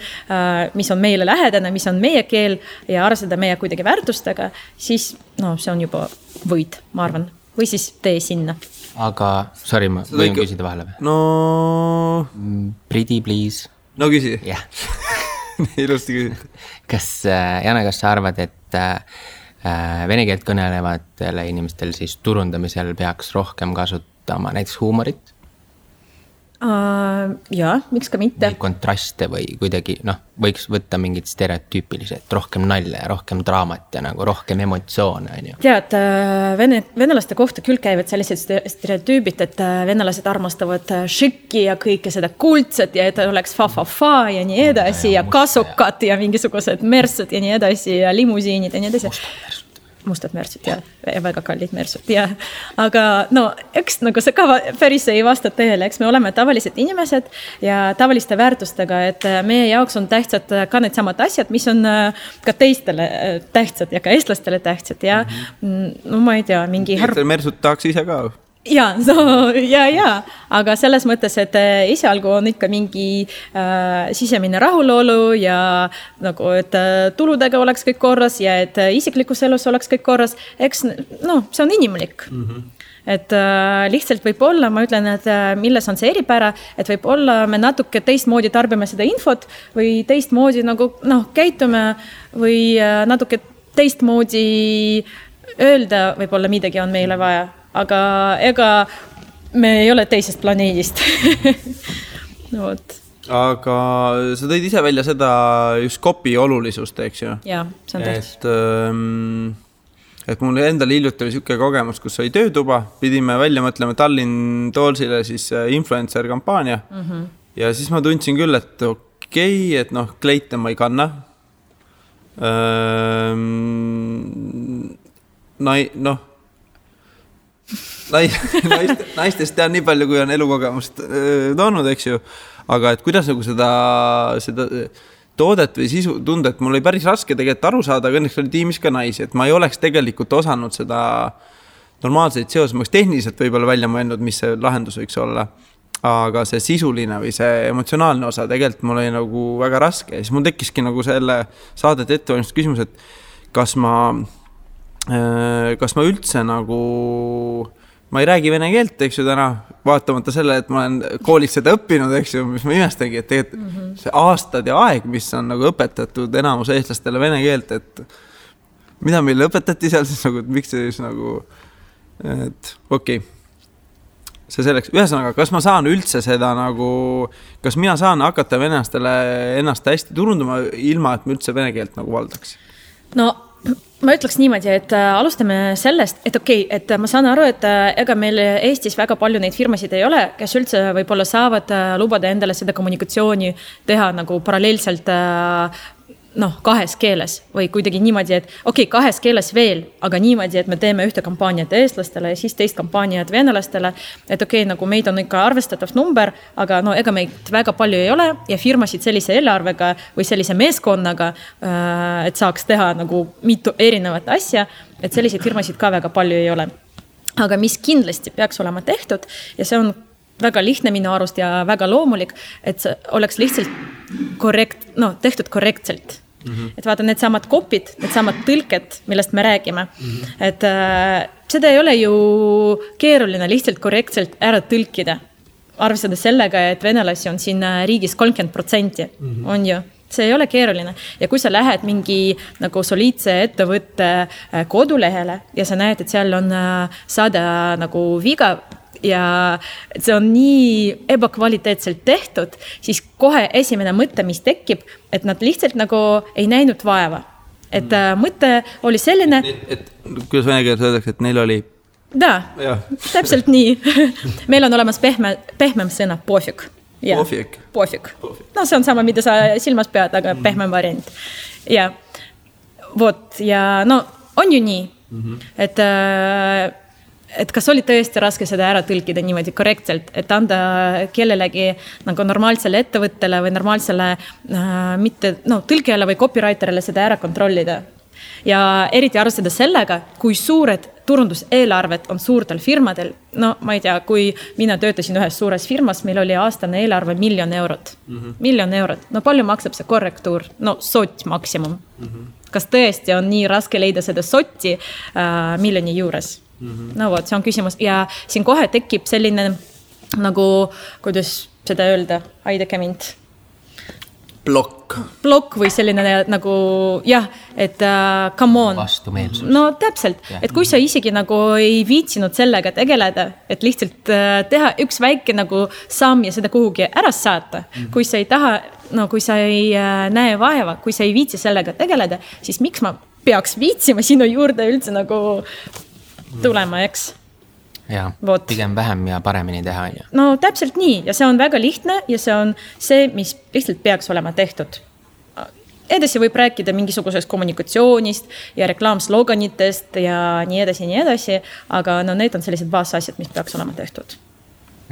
mis on meile lähedane, mis on meie keel ja arvestada meie kuidagi väärtustega, siis no, see on juba võid, ma arvan. Või siis tee sinna. Aga, sorry, ma võin ikka... küsida vahele. No... Pretty, please. No küsi. Jah. Ilusti küsid. Kas, Jaana, kas sa arvad, et... Vene keelt kõnelevatele inimestel siis turundamisel peaks rohkem kasutama näiteks huumorit? Uh, ja, miks ka mitte. Või kontraste või kuidagi, noh, võiks võtta mingid stereotüüpilised, rohkem nalle, rohkem draamat ja nagu rohkem emotsioone. Tead, vene, venelaste kohta küll käivad sellised stereotüübid, et venelased armastavad šikki ja kõike seda kuldset ja et oleks fa-fa-fa ja nii edasi ja, ja, ja kasukad ja mingisugused mersud ja nii edasi ja limusiinid ja nii edasi. Mustad mustad märtsid ja. ja väga kallid märtsid ja, aga no eks nagu see ka päris ei vasta teele, eks me oleme tavalised inimesed ja tavaliste väärtustega, et meie jaoks on tähtsad ka need samad asjad, mis on ka teistele tähtsad ja ka eestlastele tähtsad ja mm-hmm. no ma ei tea, mingi harv... Märtsud tahaks ise ka? Ja, no, ja, ja, aga selles mõttes, et esialgu on ikka mingi äh, sisemine rahulolu ja nagu, et tuludega oleks kõik korras ja et isiklikus elus oleks kõik korras. Eks, no, see on inimlik. Mm-hmm. Et äh, lihtsalt võib olla, ma ütlen, et milles on see eripära, et võib olla me natuke teistmoodi tarbime seda infot või teistmoodi nagu, noh, käitume või natuke teistmoodi öelda võib-olla midagi on meile vaja, aga ega me ei ole teisest planeedist. no, aga sa tõid ise välja seda just copy olulisust, eks ju? Jaa, see on tähtis. Et, ähm, et mul endal hiljuti oli siuke kogemus, kus sai töötuba, pidime välja mõtlema Tallinn Toolsile siis influencer kampaania mm-hmm. ja siis ma tundsin küll, et okei, et noh, kleite ma ei kanna. Öö, nai, noh, nai, naist, naistest tean nii palju, kui on elukogemust toonud, eks ju, aga et kuidas nagu seda, seda toodet või sisu tunda, et mul oli päris raske tegelikult aru saada, aga õnneks oli tiimis ka naisi, et ma ei oleks tegelikult osanud seda normaalseid seosemaks tehniliselt võib-olla välja mõelnud, mis see lahendus võiks olla. Aga see sisuline või see emotsionaalne osa tegelikult mul oli nagu väga raske. Ja siis mul tekiski nagu selle saadet ettevalmist küsimus, et kas ma, kas ma üldse nagu, ma ei räägi vene keelt, eks ju täna, vaatamata selle, et ma olen koolis seda õppinud, eks ju, mis ma imestagi, et tegelikult mm-hmm. see aastad ja aeg, mis on nagu õpetatud enamus eestlastele vene keelt, et mida meile õpetati seal, siis nagu, et miks see siis nagu, et okei. Okay. See selleks, ühesõnaga, kas ma saan üldse seda nagu, kas mina saan hakata venelastele ennast hästi turunduma ilma, et ma üldse vene keelt nagu valdaks? No, ma ütleks niimoodi, et alustame sellest, et okei, okay, et ma saan aru, et ega meil Eestis väga palju neid firmasid ei ole, kes üldse võib-olla saavad lubada endale seda kommunikatsiooni teha nagu paralleelselt noh, kahes keeles või kuidagi niimoodi, et okei, okay, kahes keeles veel, aga niimoodi, et me teeme ühte kampaaniat eestlastele ja siis teist kampaaniat venelastele, et okei, okay, nagu meid on ikka arvestatav number, aga no ega meid väga palju ei ole ja firmasid sellise eelarvega või sellise meeskonnaga, et saaks teha nagu mitu erinevat asja, et selliseid firmasid ka väga palju ei ole. Aga mis kindlasti peaks olema tehtud ja see on väga lihtne minu arust ja väga loomulik, et oleks lihtsalt korrekt, no, tehtud korrektselt. Mm-hmm. Et vaata, need samad kopid, need samad tõlked, millest me räägime. Mm-hmm. Et äh, seda ei ole ju keeruline lihtsalt korrektselt ära tõlkida. Arvestada sellega, et venelasi on siin riigis kolmkümmend protsenti. Mm-hmm. On ju. See ei ole keeruline. Ja kui sa lähed mingi nagu soliidse ettevõtte kodulehele ja sa näed, et seal on sada nagu viga, ja see on nii ebakvaliteetselt tehtud, siis kohe esimene mõte, mis tekib, et nad lihtsalt nagu ei näinud vaeva. Et mm. mõte oli selline... Et, et, kuidas vene keeles öeldakse, et neil oli... Da, täpselt nii. Meil on olemas pehme, pehmem sõna, pofik. Pofik? Pofik. No see on sama, mida sa silmas pead, aga mm. pehmem variant. Ja, vot, ja no on ju nii, mm-hmm. et... Äh, et kas oli tõesti raske seda ära tõlkida niimoodi korrektselt, et anda kellelegi nagu normaalsele ettevõttele või normaalsele äh, mitte, no, tõlkijale või copywriterele seda ära kontrollida. Ja eriti arvestada sellega, kui suured turunduseelarved on suurtel firmadel. No, ma ei tea, kui mina töötasin ühes suures firmas, meil oli aastane eelarve miljon eurot. Mm-hmm. Miljon eurot. No, palju maksab see korrektuur? No, sott maksimum. Mm-hmm. Kas tõesti on nii raske leida seda sotti äh, miljoni juures? Mm-hmm. No vot, see on küsimus. Ja siin kohe tekib selline nagu, kuidas seda öelda, aidake mind. Blokk. Blokk või selline nagu, jah, et uh, come on. Vastumeelsus. No täpselt, yeah. et kui sa isegi nagu ei viitsinud sellega tegeleda, et lihtsalt uh, teha üks väike nagu samm ja seda kuhugi ära saata, mm-hmm. kui sa ei taha, no kui sa ei uh, näe vaeva, kui sa ei viitsi sellega tegeleda, siis miks ma peaks viitsima sinu juurde üldse nagu... tulema, eks? Jaa, Vot. Pigem vähem ja paremini teha. Ja. No täpselt nii ja see on väga lihtne ja see on see, mis lihtsalt peaks olema tehtud. Edasi võib rääkida mingisugusest kommunikatsioonist ja reklaamsloganitest ja nii edasi, nii edasi, aga no need on sellised baasasjad, mis peaks olema tehtud.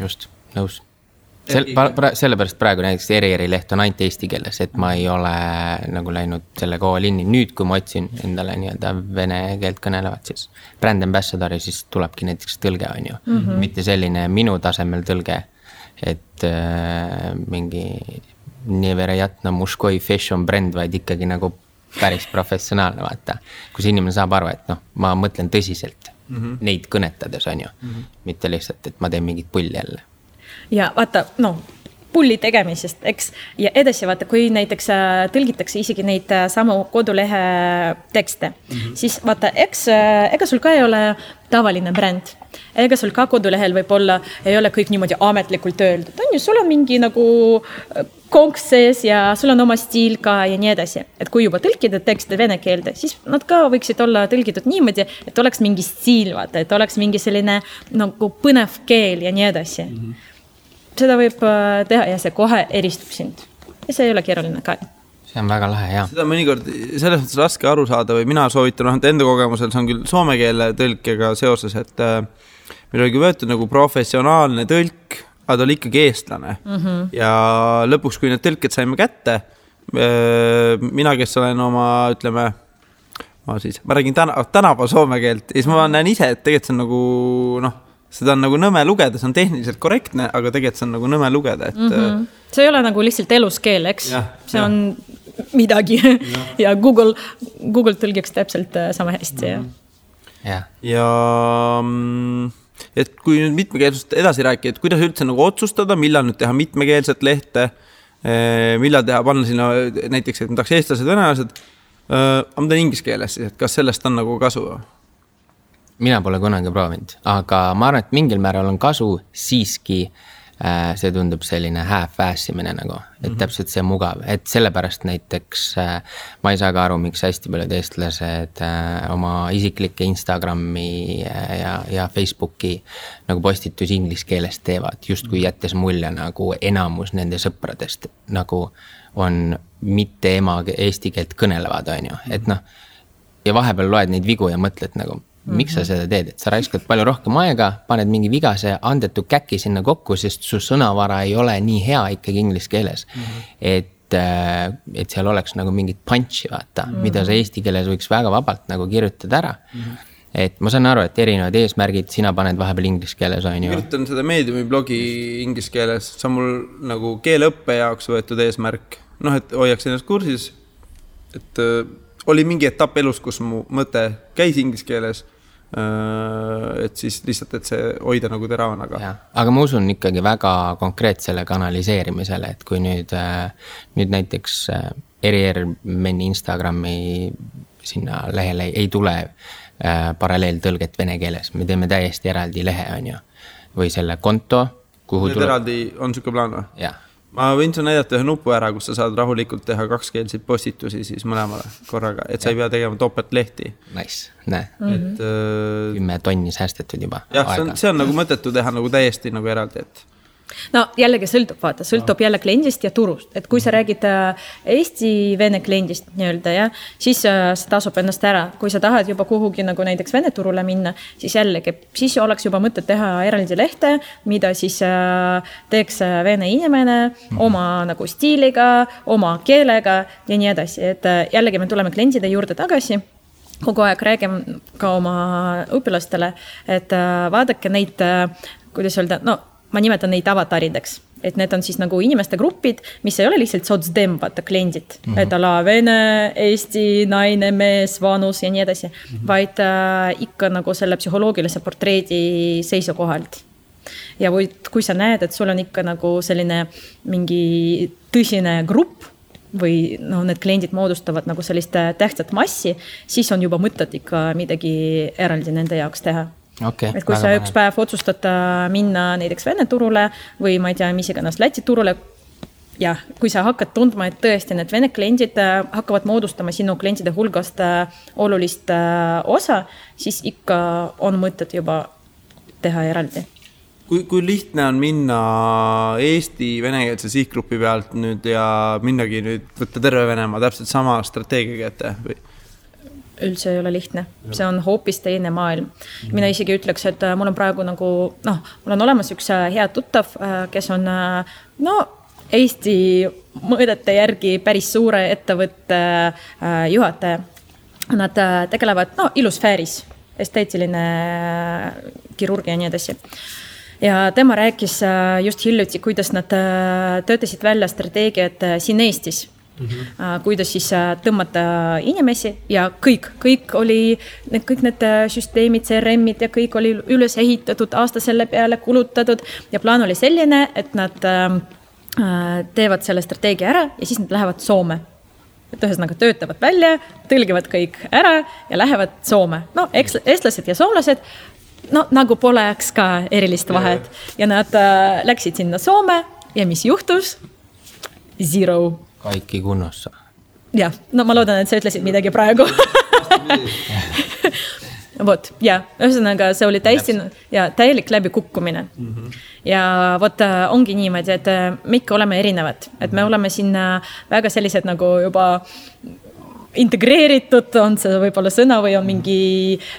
Just, nõus. Sel, pra, sellepärast praegu näiteks Errieri leht on ainult eesti keeles, et ma ei ole nagu läinud selle koolinni. Nüüd, kui ma otsin endale nii-öelda vene keelt kõnelevad, siis brand ambassadori, siis tulebki näiteks tõlge on ju. Mm-hmm. Mitte selline minu tasemel tõlge, et äh, mingi neverajatna muskoi fashion brand, vaid ikkagi nagu päris professionaalne vaata. Kus inimene saab aru, et noh, ma mõtlen tõsiselt mm-hmm. neid kõnetades on ju. Mm-hmm. Mitte lihtsalt, et ma teen mingit pulli jälle. Ja vaata, no, pulli tegemisest, eks. Ja edasi vaata, kui näiteks tõlgitakse isegi neid samu kodulehe tekste, mm-hmm. siis vaata, eks, ega sul ka ei ole tavaline bränd. Ega sul ka kodulehel võib-olla ei ole kõik niimoodi ametlikult öeldud. On ju, sul on mingi nagu konks sees ja sul on oma stiil ka ja nii edasi. Et kui juba tõlkida tekste vene keelde, siis nad ka võiksid olla tõlgitud niimoodi, et oleks mingi stiil, vaata, et oleks mingi selline nagu põnev keel ja nii edasi. Mm-hmm. Seda võib teha ja see kohe eristub sind. Ja see ei ole keeruline ka. See on väga lahe, jah. Seda mõnikord selles mõttes raske aru saada või mina soovitan, et enda kogemusel see on küll soome keele tõlkega seoses, et meil oli võetud nagu professionaalne tõlk, aga ta oli ikkagi eestlane. Mm-hmm. Ja lõpuks, kui need tõlked saime kätte, mina, kes olen oma, ütleme, ma siis, ma räägin täna, tänava soome keelt, siis ma näen ise, et tegelikult see on nagu, noh, seda on nagu nõme lugeda, see on tehniliselt korrektne, aga tegelikult see on nagu nõme lugeda. Et... Mm-hmm. See ei ole nagu lihtsalt eluskeel, eks? Ja, see ja. On midagi ja, ja Google, Google tõlgiks täpselt sama hästi. Mm-hmm. Ja, ja et kui nüüd mitmekeelsust edasi rääkida, et kuidas üldse nagu otsustada, millal nüüd teha mitmekeelset lehte, millal teha panna sinna näiteks, et me tahaks eestlased, venelased, aga ma teen ingiskeeles, et kas sellest on nagu kasu? Mina pole kunagi proovinud, aga ma arvan, et mingil määral on kasu siiski, äh, see tundub selline half-assimine nagu, et mm-hmm. täpselt see mugav, et sellepärast näiteks äh, ma ei saa ka aru, miks hästi paljud eestlased äh, oma isiklike Instagrami äh, ja, ja Facebooki nagu postitus ingliskeeles teevad, just kui jättes mulja nagu enamus nende sõpradest nagu on mitte ema eesti keelt kõnelevad, on ju, et noh, ja vahepeal loed neid vigu ja mõtled nagu, miks sa seda teed, et sa raiskad palju rohkem aega, paned mingi vigase andetu käki sinna kokku, sest su sõnavara ei ole nii hea ikkagi inglis keeles, mm-hmm. et, et seal oleks nagu mingid punchi vaata, mm-hmm. mida sa eesti keeles võiks väga vabalt nagu kirjutada ära. Mm-hmm. Et ma saan aru, et erinevad eesmärgid, sina paned vahepeal inglis keeles, on ju. Kirjutan seda meediumi blogi inglis keeles, see on mul nagu keeleõppe jaoks võetud eesmärk. Noh, et hoiaks ennast kursis, et oli mingi etapp elus, kus mu mõte käis inglis keeles, et siis lihtsalt, et see hoida nagu teravanaga. Ja, aga ma usun ikkagi väga konkreetsele kanaliseerimisele, et kui nüüd, nüüd näiteks Errier meni Instagrami sinna lehele ei tule paralleeltõlget vene keeles, me teeme täiesti eraldi lehe, on ju, või selle konto, kuhu tuleb... eraldi on suke plaan või? Jah. Ma võin su näidata ühe nupu ära, kus sa saad rahulikult teha kakskeelseid postitusi siis mõlemale korraga, et sa ei pea tegema topelt lehti. Nice, näe. Mm-hmm. Et, äh... Kümme tonni säästetud juba. Jah, see on, see on nagu mõtetu teha nagu täiesti nagu eraldi, et no jällegi sõltub, vaata, sõltub jälle kliendist ja turust, et kui sa räägid Eesti-vene kliendist nii-öelda, ja, siis äh, see tasub ennast ära, kui sa tahad juba kuhugi nagu näiteks vene turule minna, siis jällegi, siis oleks juba mõte teha eraldi lehte, mida siis äh, teeks vene inimene oma nagu stiiliga, oma keelega ja nii edasi, et äh, jällegi me tuleme kliendide juurde tagasi. Kogu aeg räägime ka oma õpilastele, et äh, vaadake neid, äh, kuidas öelda, no ma nimetan neid avatarideks, et need on siis nagu inimeste gruppid, mis ei ole lihtsalt sotsdembata kliendid, mm-hmm. et ala vene, eesti, naine, mees, vanus ja nii edasi, mm-hmm. vaid äh, ikka nagu selle psühholoogilise portreedi seisukohalt. Ja või, kui sa näed, et sul on ikka nagu selline mingi tõsine grupp või no, need kliendid moodustavad nagu sellist tähtsat massi, siis on juba mõtted ikka midagi eraldi nende jaoks teha. Okay, et kui sa üks päev otsustad minna näiteks Vene turule või ma ei tea, mis iganes Lätsi turule ja kui sa hakkad tundma, et tõesti need Vene kliendid hakkavad moodustama sinu klientide hulgast olulist osa, siis ikka on mõtted juba teha eraldi. Kui, kui lihtne on minna Eesti venekeelse sihtgrupi pealt nüüd ja minnagi nüüd võtta terve Venemaa täpselt sama strateegiaga ette või? Üldse ei ole lihtne. See on hoopis teine maailm. Mina isegi ütleks, et mul on praegu nagu, noh, mul on olemas üks hea tuttav, kes on no, Eesti mõõdete järgi päris suure ettevõtte juhataja. Nad tegelevad no, ilusfääris, esteetiline kirurgia ja nii edasi. Ja tema rääkis just hiljuti, kuidas nad töötasid välja strateegiat siin Eestis. Mm-hmm. Kuidas siis tõmmata inimesi ja kõik, kõik oli need, kõik need süsteemid, C R M'id ja kõik oli üles ehitatud, aasta selle peale kulutatud ja plaan oli selline, et nad teevad selle strateegia ära ja siis nad lähevad Soome. Et ühesõnaga töötavad välja, tõlgivad kõik ära ja lähevad Soome. No, eestlased ja soomlased, no nagu poleks ka erilist vahet. Ja nad äh, läksid sinna Soome ja mis juhtus? Zero. Kaikki kunnossa. Jah, no ma loodan, et sa ütlesid midagi praegu. Vot, ja ühesõnaga see oli täiesti ja täielik läbi kukkumine. Mm-hmm. Ja vot ongi niimoodi, et me ikka oleme erinevad. Et me oleme sinna väga sellised nagu juba integreeritud, on see võib-olla sõna või on mingi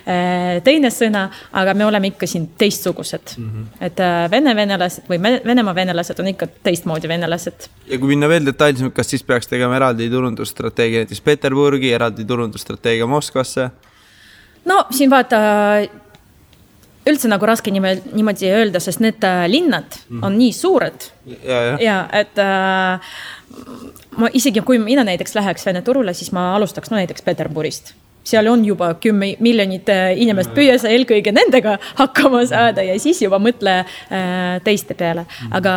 äh, teine sõna, aga me oleme ikka siin teistsugused. Mm-hmm. Et äh, vene venelased või venema venelased on ikka teistmoodi venelased. Ja kui minna veel detailsemalt, kas siis peaks tegema eraldi turundusstrateegia näiteks Peterburgi, eraldi turundusstrateegia Moskvasse? No siin vaata üldse nagu raske niimoodi öelda, sest need linnad on nii suured ja, ja. ja et äh, ma isegi kui mina näiteks läheks Vene turule, siis ma alustaks no, näiteks Peterburist. Seal on juba kümme miljonit inimest püües eelkõige nendega hakkama saada ja siis juba mõtle teiste peale. Aga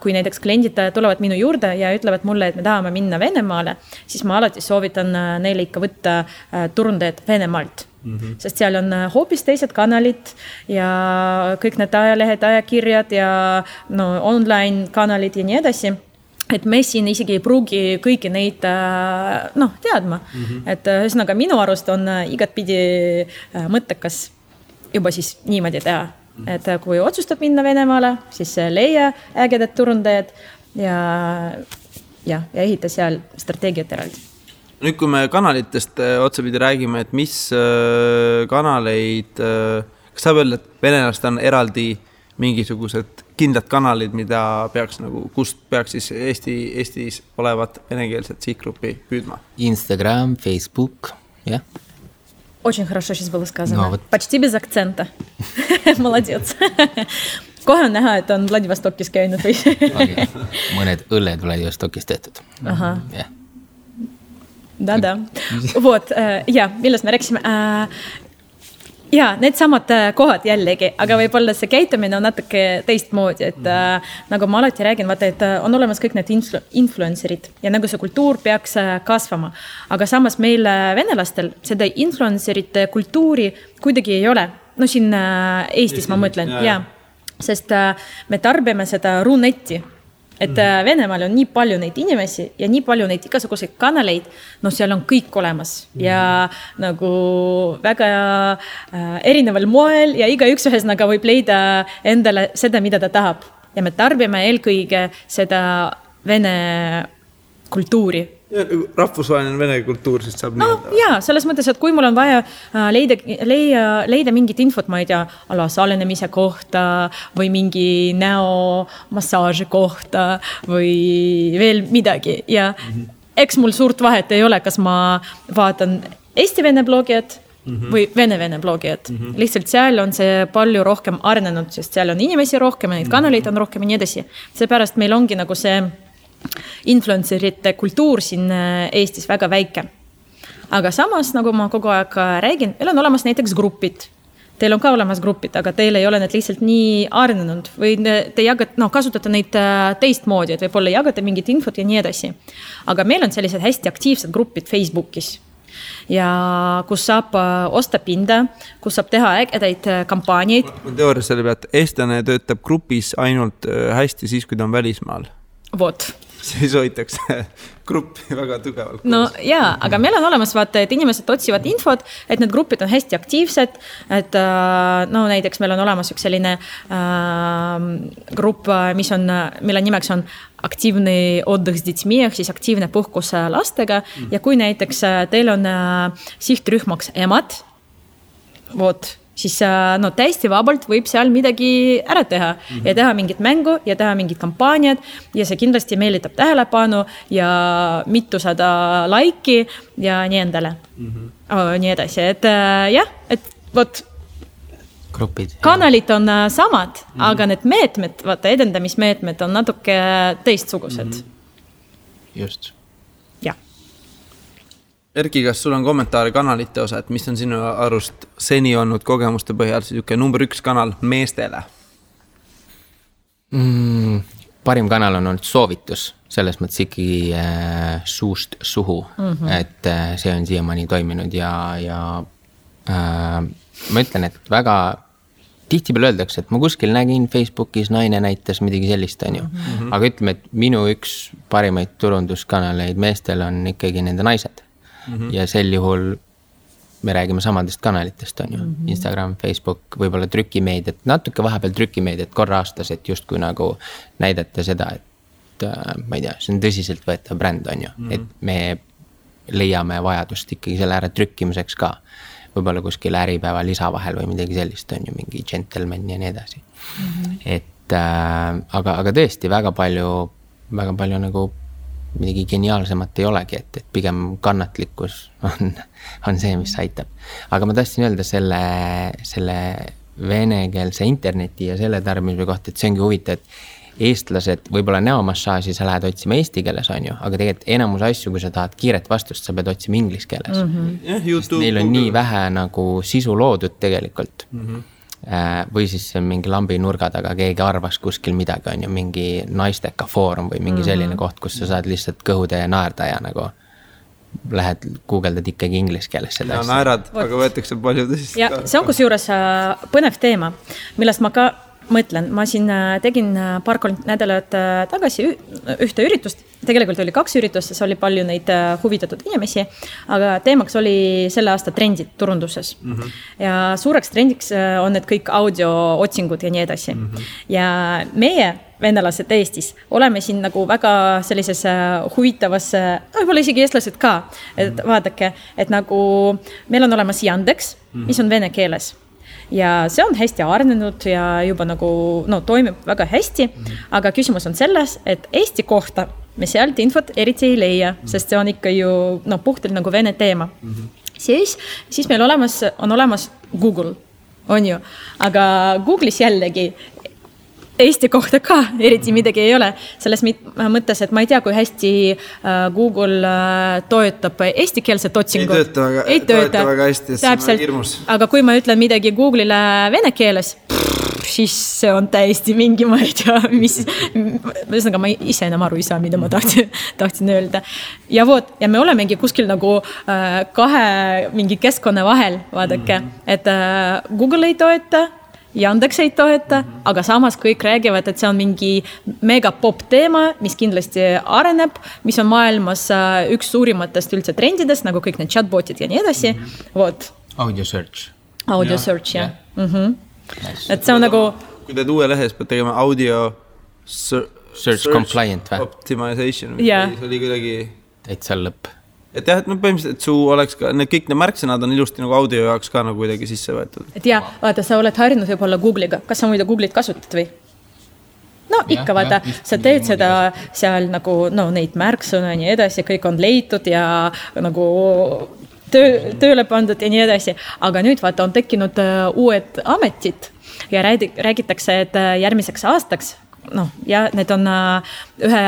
kui näiteks kliendid tulevad minu juurde ja ütlevad mulle, et me tahame minna Venemaale, siis ma alati soovitan neile ikka võtta turundajad Venemaalt. Mm-hmm. Sest seal on hoopis teised kanalid ja kõik need ajalehed, ajakirjad ja no, online kanalid ja nii edasi. Et me siin isegi ei pruugi kõiki neid noh, teadma. Mm-hmm. Et ühesõnaga minu arust on igatpidi mõttekas juba siis niimoodi teha. Mm-hmm. Et kui otsustab minna Venemaale, siis leia ägedad turundajad ja, ja, ja ehita seal strateegiat eraldi. Nüüd kui me kanalitest otsapidi räägime, et mis kanaleid, kas saab öelda, et venelast on eraldi mingisugused kindlad kanalid, mida peaks nagu, kust peaks siis Eesti, Eestis olevat venekeelset sihtgruppi püüdma? Instagram, Facebook, jah. Yeah. Очень хорошо сейчас было сказано. No, вот. Почти без акцента. Молодец. Kohe on näha, et on Vladivostokis käinud. Mõned õlled Vladivostokis tehtud. Aha. Yeah. Da, da. Vot, äh, ja, millest me rääksime? Äh, ja, need samad kohad jällegi, aga võib-olla see käitumine on natuke teistmoodi, et äh, nagu ma alati räägin, vaata, et on olemas kõik need influ- influencerid ja nagu see kultuur peaks kasvama, aga samas meil venelastel seda influencerite kultuuri kuidagi ei ole. No siin äh, Eestis ma mõtlen, ja, sest äh, me tarbeme seda ruunetti. Et mm-hmm. Venemaal on nii palju neid inimesi ja nii palju neid igasuguseid kanaleid, no seal on kõik olemas mm-hmm. ja nagu väga äh, erineval moel ja iga üks ühesnaga võib leida endale seda, mida ta tahab. Ja me tarbime eelkõige seda vene kultuuri. Ja, rahvusvaheline vene kultuur siis saab no, nii. Jaa, selles mõttes, et kui mul on vaja leida, leida, leida mingit infot, ma ei tea, ala salenemise kohta või mingi näo massaaži kohta või veel midagi. Ja mm-hmm. eks mul suurt vahet ei ole, kas ma vaatan eesti-vene blogijad mm-hmm. või vene-vene blogijad. Mm-hmm. Lihtsalt seal on see palju rohkem arenenud, sest seal on inimesi rohkem ja neid kanaleid on rohkem ja nii edasi. Seepärast meil ongi nagu see influencerite kultuur siin Eestis väga väike. Aga samas, nagu ma kogu aeg räägin, meil on olemas näiteks grupid. Teil on ka olemas grupid, aga teil ei ole need lihtsalt nii arenenud või te jagate, no, kasutate neid teistmoodi, et võib-olla jagate mingit infot ja nii edasi. Aga meil on sellised hästi aktiivsed grupid Facebookis ja kus saab osta pinda, kus saab teha ägedaid kampaaniaid. Ma teoria selle pealt, eestlane töötab grupis ainult hästi siis, kui ta on välismaal. Vot. Siis hoitakse gruppi väga tugevalt. No jaa, aga meil on olemas vaata, et inimesed otsivad infot, et need gruppid on hästi aktiivsed, et no näiteks meil on olemas üks selline äh, grupp, mis on, mille nimeks on aktiivne oddõks ditsmi, ehk siis aktiivne puhkus lastega mm. ja kui näiteks teil on äh, sihtrühmaks emad, vot, siis no, täiesti vabalt võib seal midagi ära teha mm-hmm. ja teha mingit mängu ja teha mingid kampaaniad ja see kindlasti meelitab tähelepanu ja mitu sada laiki ja nii endale. Mm-hmm. Oh, nii edasi. Et jah, et vot grupid. Kanalid on samad, mm-hmm. aga need meetmed, vaata edendamismeetmed on natuke teistsugused. Mm-hmm. Just. Erki, kas sul on kommentaare kanalite osa, et mis on sinu arust seni olnud kogemuste põhjal, siis number üks kanal meestele? Mm, parim kanal on olnud soovitus, selles mõttes ikkagi äh, suust suhu, mm-hmm. et äh, see on siiamaani toiminud ja, ja äh, ma ütlen, et väga tihtipeale öeldakse, et ma kuskil nägin Facebookis naine näitas midagi sellist on ju, mm-hmm. aga ütleme, et minu üks parimaid turunduskanaleid meestel on ikkagi nende naised mm-hmm. ja sel juhul me räägime samadest kanalitest on ju, mm-hmm. Instagram, Facebook, võib-olla trükimeediat, natuke vahepeal trükimeediat korra aastas, et just kui nagu näidata seda, et äh, ma ei tea, see on tõsiselt võetav bränd on ju, mm-hmm. et me leiame vajadust ikkagi selle ära trükkimiseks ka. Võib-olla kuskil Äripäeva lisa vahel või midagi sellist on ju mingi gentleman ja nii edasi. Mm-hmm. Et äh, aga, aga tõesti väga palju, väga palju nagu midagi geniaalsemat ei olegi, et, et pigem kannatlikkus on, on see, mis aitab. Aga ma tahtsin öelda selle, selle venekeelse interneti ja selle tarbimise kohta, et see ongi huvitav, et eestlased võibolla näomassaaži sa lähed otsima eesti keeles on ju, aga tegelikult enamus asju, kui sa tahad kiiret vastust, sa pead otsima inglis keeles. Mm-hmm. Yeah, YouTube, neil on Google. Nii vähe nagu sisu loodud tegelikult. Mm-hmm. Või siis mingi lambi nurga taga keegi arvas kuskil midagi on ju, mingi naisteka foorum või mingi mm-hmm. selline koht, kus sa saad lihtsalt kõhuda ja naerda ja nagu lähed guugeldad ikkagi inglis keeles seda asja. No naerad, aga võetakse palju tõsist. Ja see on kusjuures põnev teema, millest ma ka mõtlen, ma siin tegin paar-kolm nädalat tagasi ühte üritust, tegelikult oli kaks üritust, see oli palju neid huvitatud inimesi, aga teemaks oli selle aasta trendid turunduses. Mm-hmm. Ja suureks trendiks on need kõik audiootsingud ja nii edasi. Mm-hmm. Ja meie venelased Eestis oleme siin nagu väga sellises huvitavas, võib-olla isegi eestlased ka, et mm-hmm. vaadake, et nagu meil on olemas Yandex, mm-hmm. mis on vene keeles. Ja see on hästi arnenud ja juba nagu no, toimib väga hästi, mm-hmm. aga küsimus on selles, et Eesti kohta me sealt infot eriti ei leia, mm-hmm. sest see on ikka ju no, puhtalt nagu vene teema. Mm-hmm. Siis, siis meil olemas, on olemas Google, on ju, aga Google'is jällegi Eesti kohta ka eriti midagi ei ole. Selles mõttes, et ma ei tea, kui hästi Google toetab eestikeelset otsingut. Ei tööta väga, ei tööta. Toeta väga hästi, see Täpselt. On hirmus. Aga kui ma ütlen midagi Google'ile vene keeles, prrr, siis see on täiesti mingi, ma ei tea, mis... Võisaga, ma ise enam aru ei saa, mida ma tahtsin, tahtsin öelda. Ja vood, ja me olemegi kuskil nagu kahe mingi keskkonna vahel, vaadake, mm-hmm. et Google ei toeta, Yandex ei toeta, mm-hmm. aga samas kõik räägivad, et see on mingi mega pop teema, mis kindlasti areneb, mis on maailmas üks suurimatest üldse trendidest, nagu kõik need chatbotid ja nii edasi. Mm-hmm. Vot. Audio search. Audio ja. Search, jah. Ja. Mm-hmm. Yes. Et see on nagu... Kui teed uue lehes, pead tegema audio ser- search, search compliant, va? Optimization. Yeah. See oli kuidagi... Täitsa lõpp. Et jah, et no põhimõtteliselt, et su oleks ka, need kõik need märksõnad on ilusti nagu audio jaoks ka nagu kuidagi sisse võetud. Et jah, vaata, sa oled harjunud võib-olla Google'iga. Kas sa muidu Google'it kasutad või? No ja, ikka, vaata, ja, sa teed seda seal nagu, no neid märksõna ja nii edasi, kõik on leitud ja nagu töö, tööle pandud ja nii edasi. Aga nüüd, vaata, on tekinud uued ametid ja räädi, räägitakse, et järgmiseks aastaks no, ja need on ühe,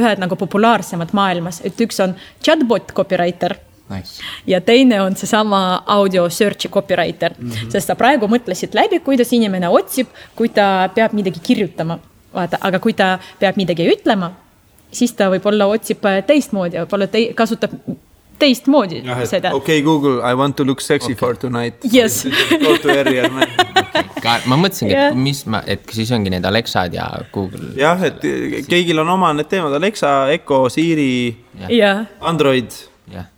ühed nagu populaarsemad maailmas. Et üks on chatbot copywriter nice. Ja teine on see sama audio searchi copywriter, mm-hmm. sest sa praegu mõtlesid läbi, kuidas inimene otsib, kui ta peab midagi kirjutama. Vaata, aga kui ta peab midagi ütlema, siis ta võib-olla otsib teistmoodi, võib-olla te- kasutab teistmoodi ja, et, seda. Okay, Google, I want to look sexy okay. for tonight. Yes. Go to Errier, man. Ka, ma mõtlesin, yeah. et, mis ma, et siis ongi need Alexad ja Google. Jah, et keegil on oma need teemad. Alexa, Echo, Siri, yeah. Android. Jah,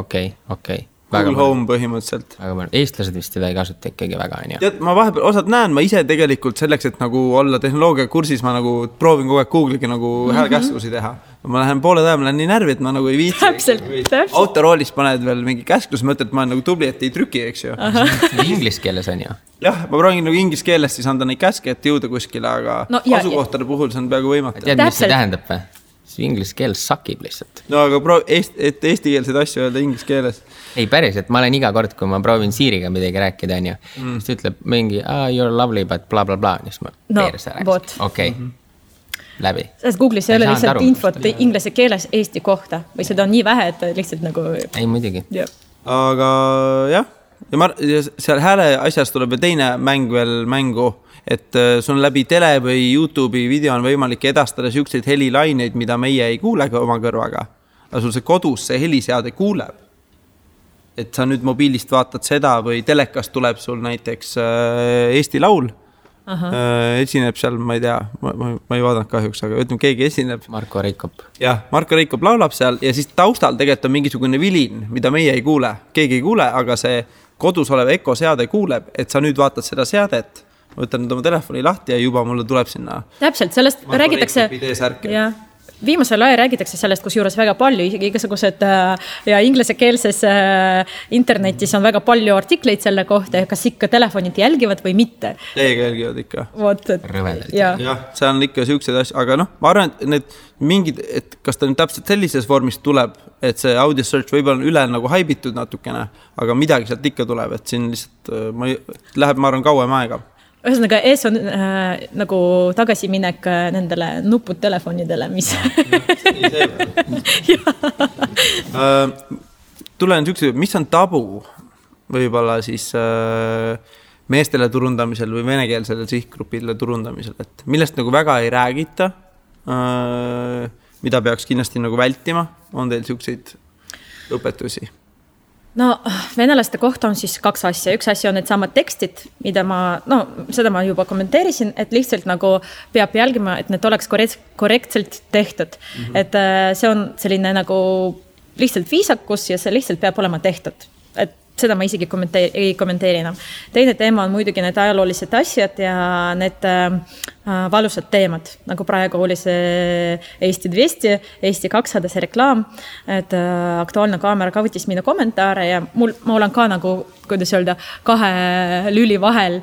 okei, okei. Google Home põhimõtteliselt. Eestlased vist seda ei kasuta ikkagi väga. Ja, ma vahepeal osad näen, ma ise tegelikult selleks, et nagu olla tehnoloogia kursis, ma nagu proovin kogu aeg Google'iga nagu mm-hmm. häälkäskusi teha. Ma lähen poole taja, ma lähen nii närvi, et ma nagu ei viitsi. Täpselt, täpselt. Autoroolis paned veel mingi käsklus, mõtled, et ma olen nagu tubli, et ei trüki, eks ju. Inglis keeles on ju. Jah, ma proovin nagu inglis keeles, siis anda neid käske, et jõuda kuskile, aga no, ja, asukohtade ja. Puhul see on peaaegu võimatu. Tead, mis see tähendab või? Inglise keel sakib lihtsalt. No aga proovi, eest, et eestikeelseid asju öelda inglise keeles. Ei päris, et ma olen iga kord, kui ma proovin Siiriga midagi rääkida, on ju. Mm. Siis ütleb mingi, ah, you're lovely, but bla bla bla. Siis ma no, peerse rääksin. Okei, okay. mm-hmm. läbi. Sest Google'is ei ole lihtsalt aru, infot ja. Inglise keeles Eesti kohta. Või seda on nii vähe, et lihtsalt nagu... Ei muidugi. Ja. Aga jah, ja ma, seal hääle asjast tuleb teine mäng veel mängu. et sul on läbi tele või YouTube'i video on võimalik edastada siukseid helilaineid, mida meie ei kuule oma kõrvaga. Aga sul see kodus see heliseade kuuleb. Et sa nüüd mobiilist vaatad seda või telekast tuleb sul näiteks Eesti laul. Aha. Esineb seal, ma ei tea, ma, ma ei vaadanud kahjuks, aga ütleme, keegi esineb. Marko Reikop. Jah, Marko Reikop laulab seal ja siis taustal tegelikult on mingisugune vilin, mida meie ei kuule. Keegi ei kuule, aga see kodus olev ekoseade kuuleb, et sa nüüd vaatad seda seadet, võtan oma telefoni lahti ja juba mulle tuleb sinna. Täpselt, sellest Marko räägitakse. Jah. Viimasel ajal räägitakse sellest, kus juures väga palju, igasugused ja inglisekeelses internetis on väga palju artikleid selle kohta, kas ikka telefonid jälgivad või mitte. Teiega jälgivad ikka. Vot, et, ja. ja, see on ikka siuksed asja, aga noh, ma arvan, et need mingid, et kas ta nüüd täpselt sellises vormis tuleb, et see audio search võib-olla on üle nagu haibitud natukene, aga midagi sealt ikka tuleb, et siin lihtsalt ma ei, läheb, ma arvan, kauem aega. Ühesõnaga, ees on äh, nagu tagasiminek nendele nupud telefonidele, mis... uh, tulen üks, mis on tabu võibolla siis uh, meestele turundamisel või venekeelsele sihtgrupile turundamisel, et millest nagu väga ei räägita, uh, mida peaks kindlasti nagu vältima, on teil siukseid õpetusi? No, venelaste kohta on siis kaks asja. Üks asja on need samad tekstid, mida ma, no, seda ma juba kommenteerisin, et lihtsalt nagu peab jälgima, et need oleks korrektselt tehtud. Mm-hmm. Et see on selline nagu lihtsalt viisakus ja see lihtsalt peab olema tehtud. Et seda ma isegi kommenteer, ei kommenteeri enam. Teine teema on muidugi need ajaloolised asjad ja need äh, valusad teemad. Nagu praegu oli see Eesti two hundred, Eesti two hundred see reklaam, et äh, Aktuaalne kaamera kavutis minu kommentaare ja mul, ma olen ka nagu, kuidas öelda, kahe lüli vahel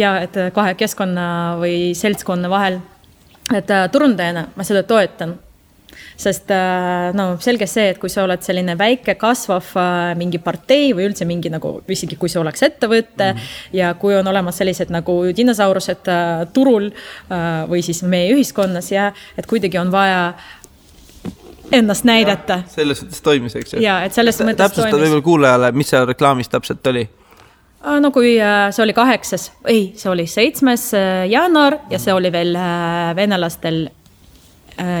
ja et kahe keskkonna või seltskonna vahel. Et äh, turundajana ma seda toetan. Sest no, selge see, et kui sa oled selline väike kasvav mingi partei või üldse mingi, nagu, isegi kui see oleks ettevõtte mm-hmm. ja kui on olemas sellised nagu dinosaurused turul või siis meie ühiskonnas ja et kuidagi on vaja ennast näidata. Ja, selles mõttes toimiseks. Ja, et selles mõttes Ta, täpselt toimis. Võib-olla kuulejale, mis seal reklaamis täpselt oli? No kui see oli kaheksas, ei, see oli seitsmes jaanuar ja see oli veel venelastel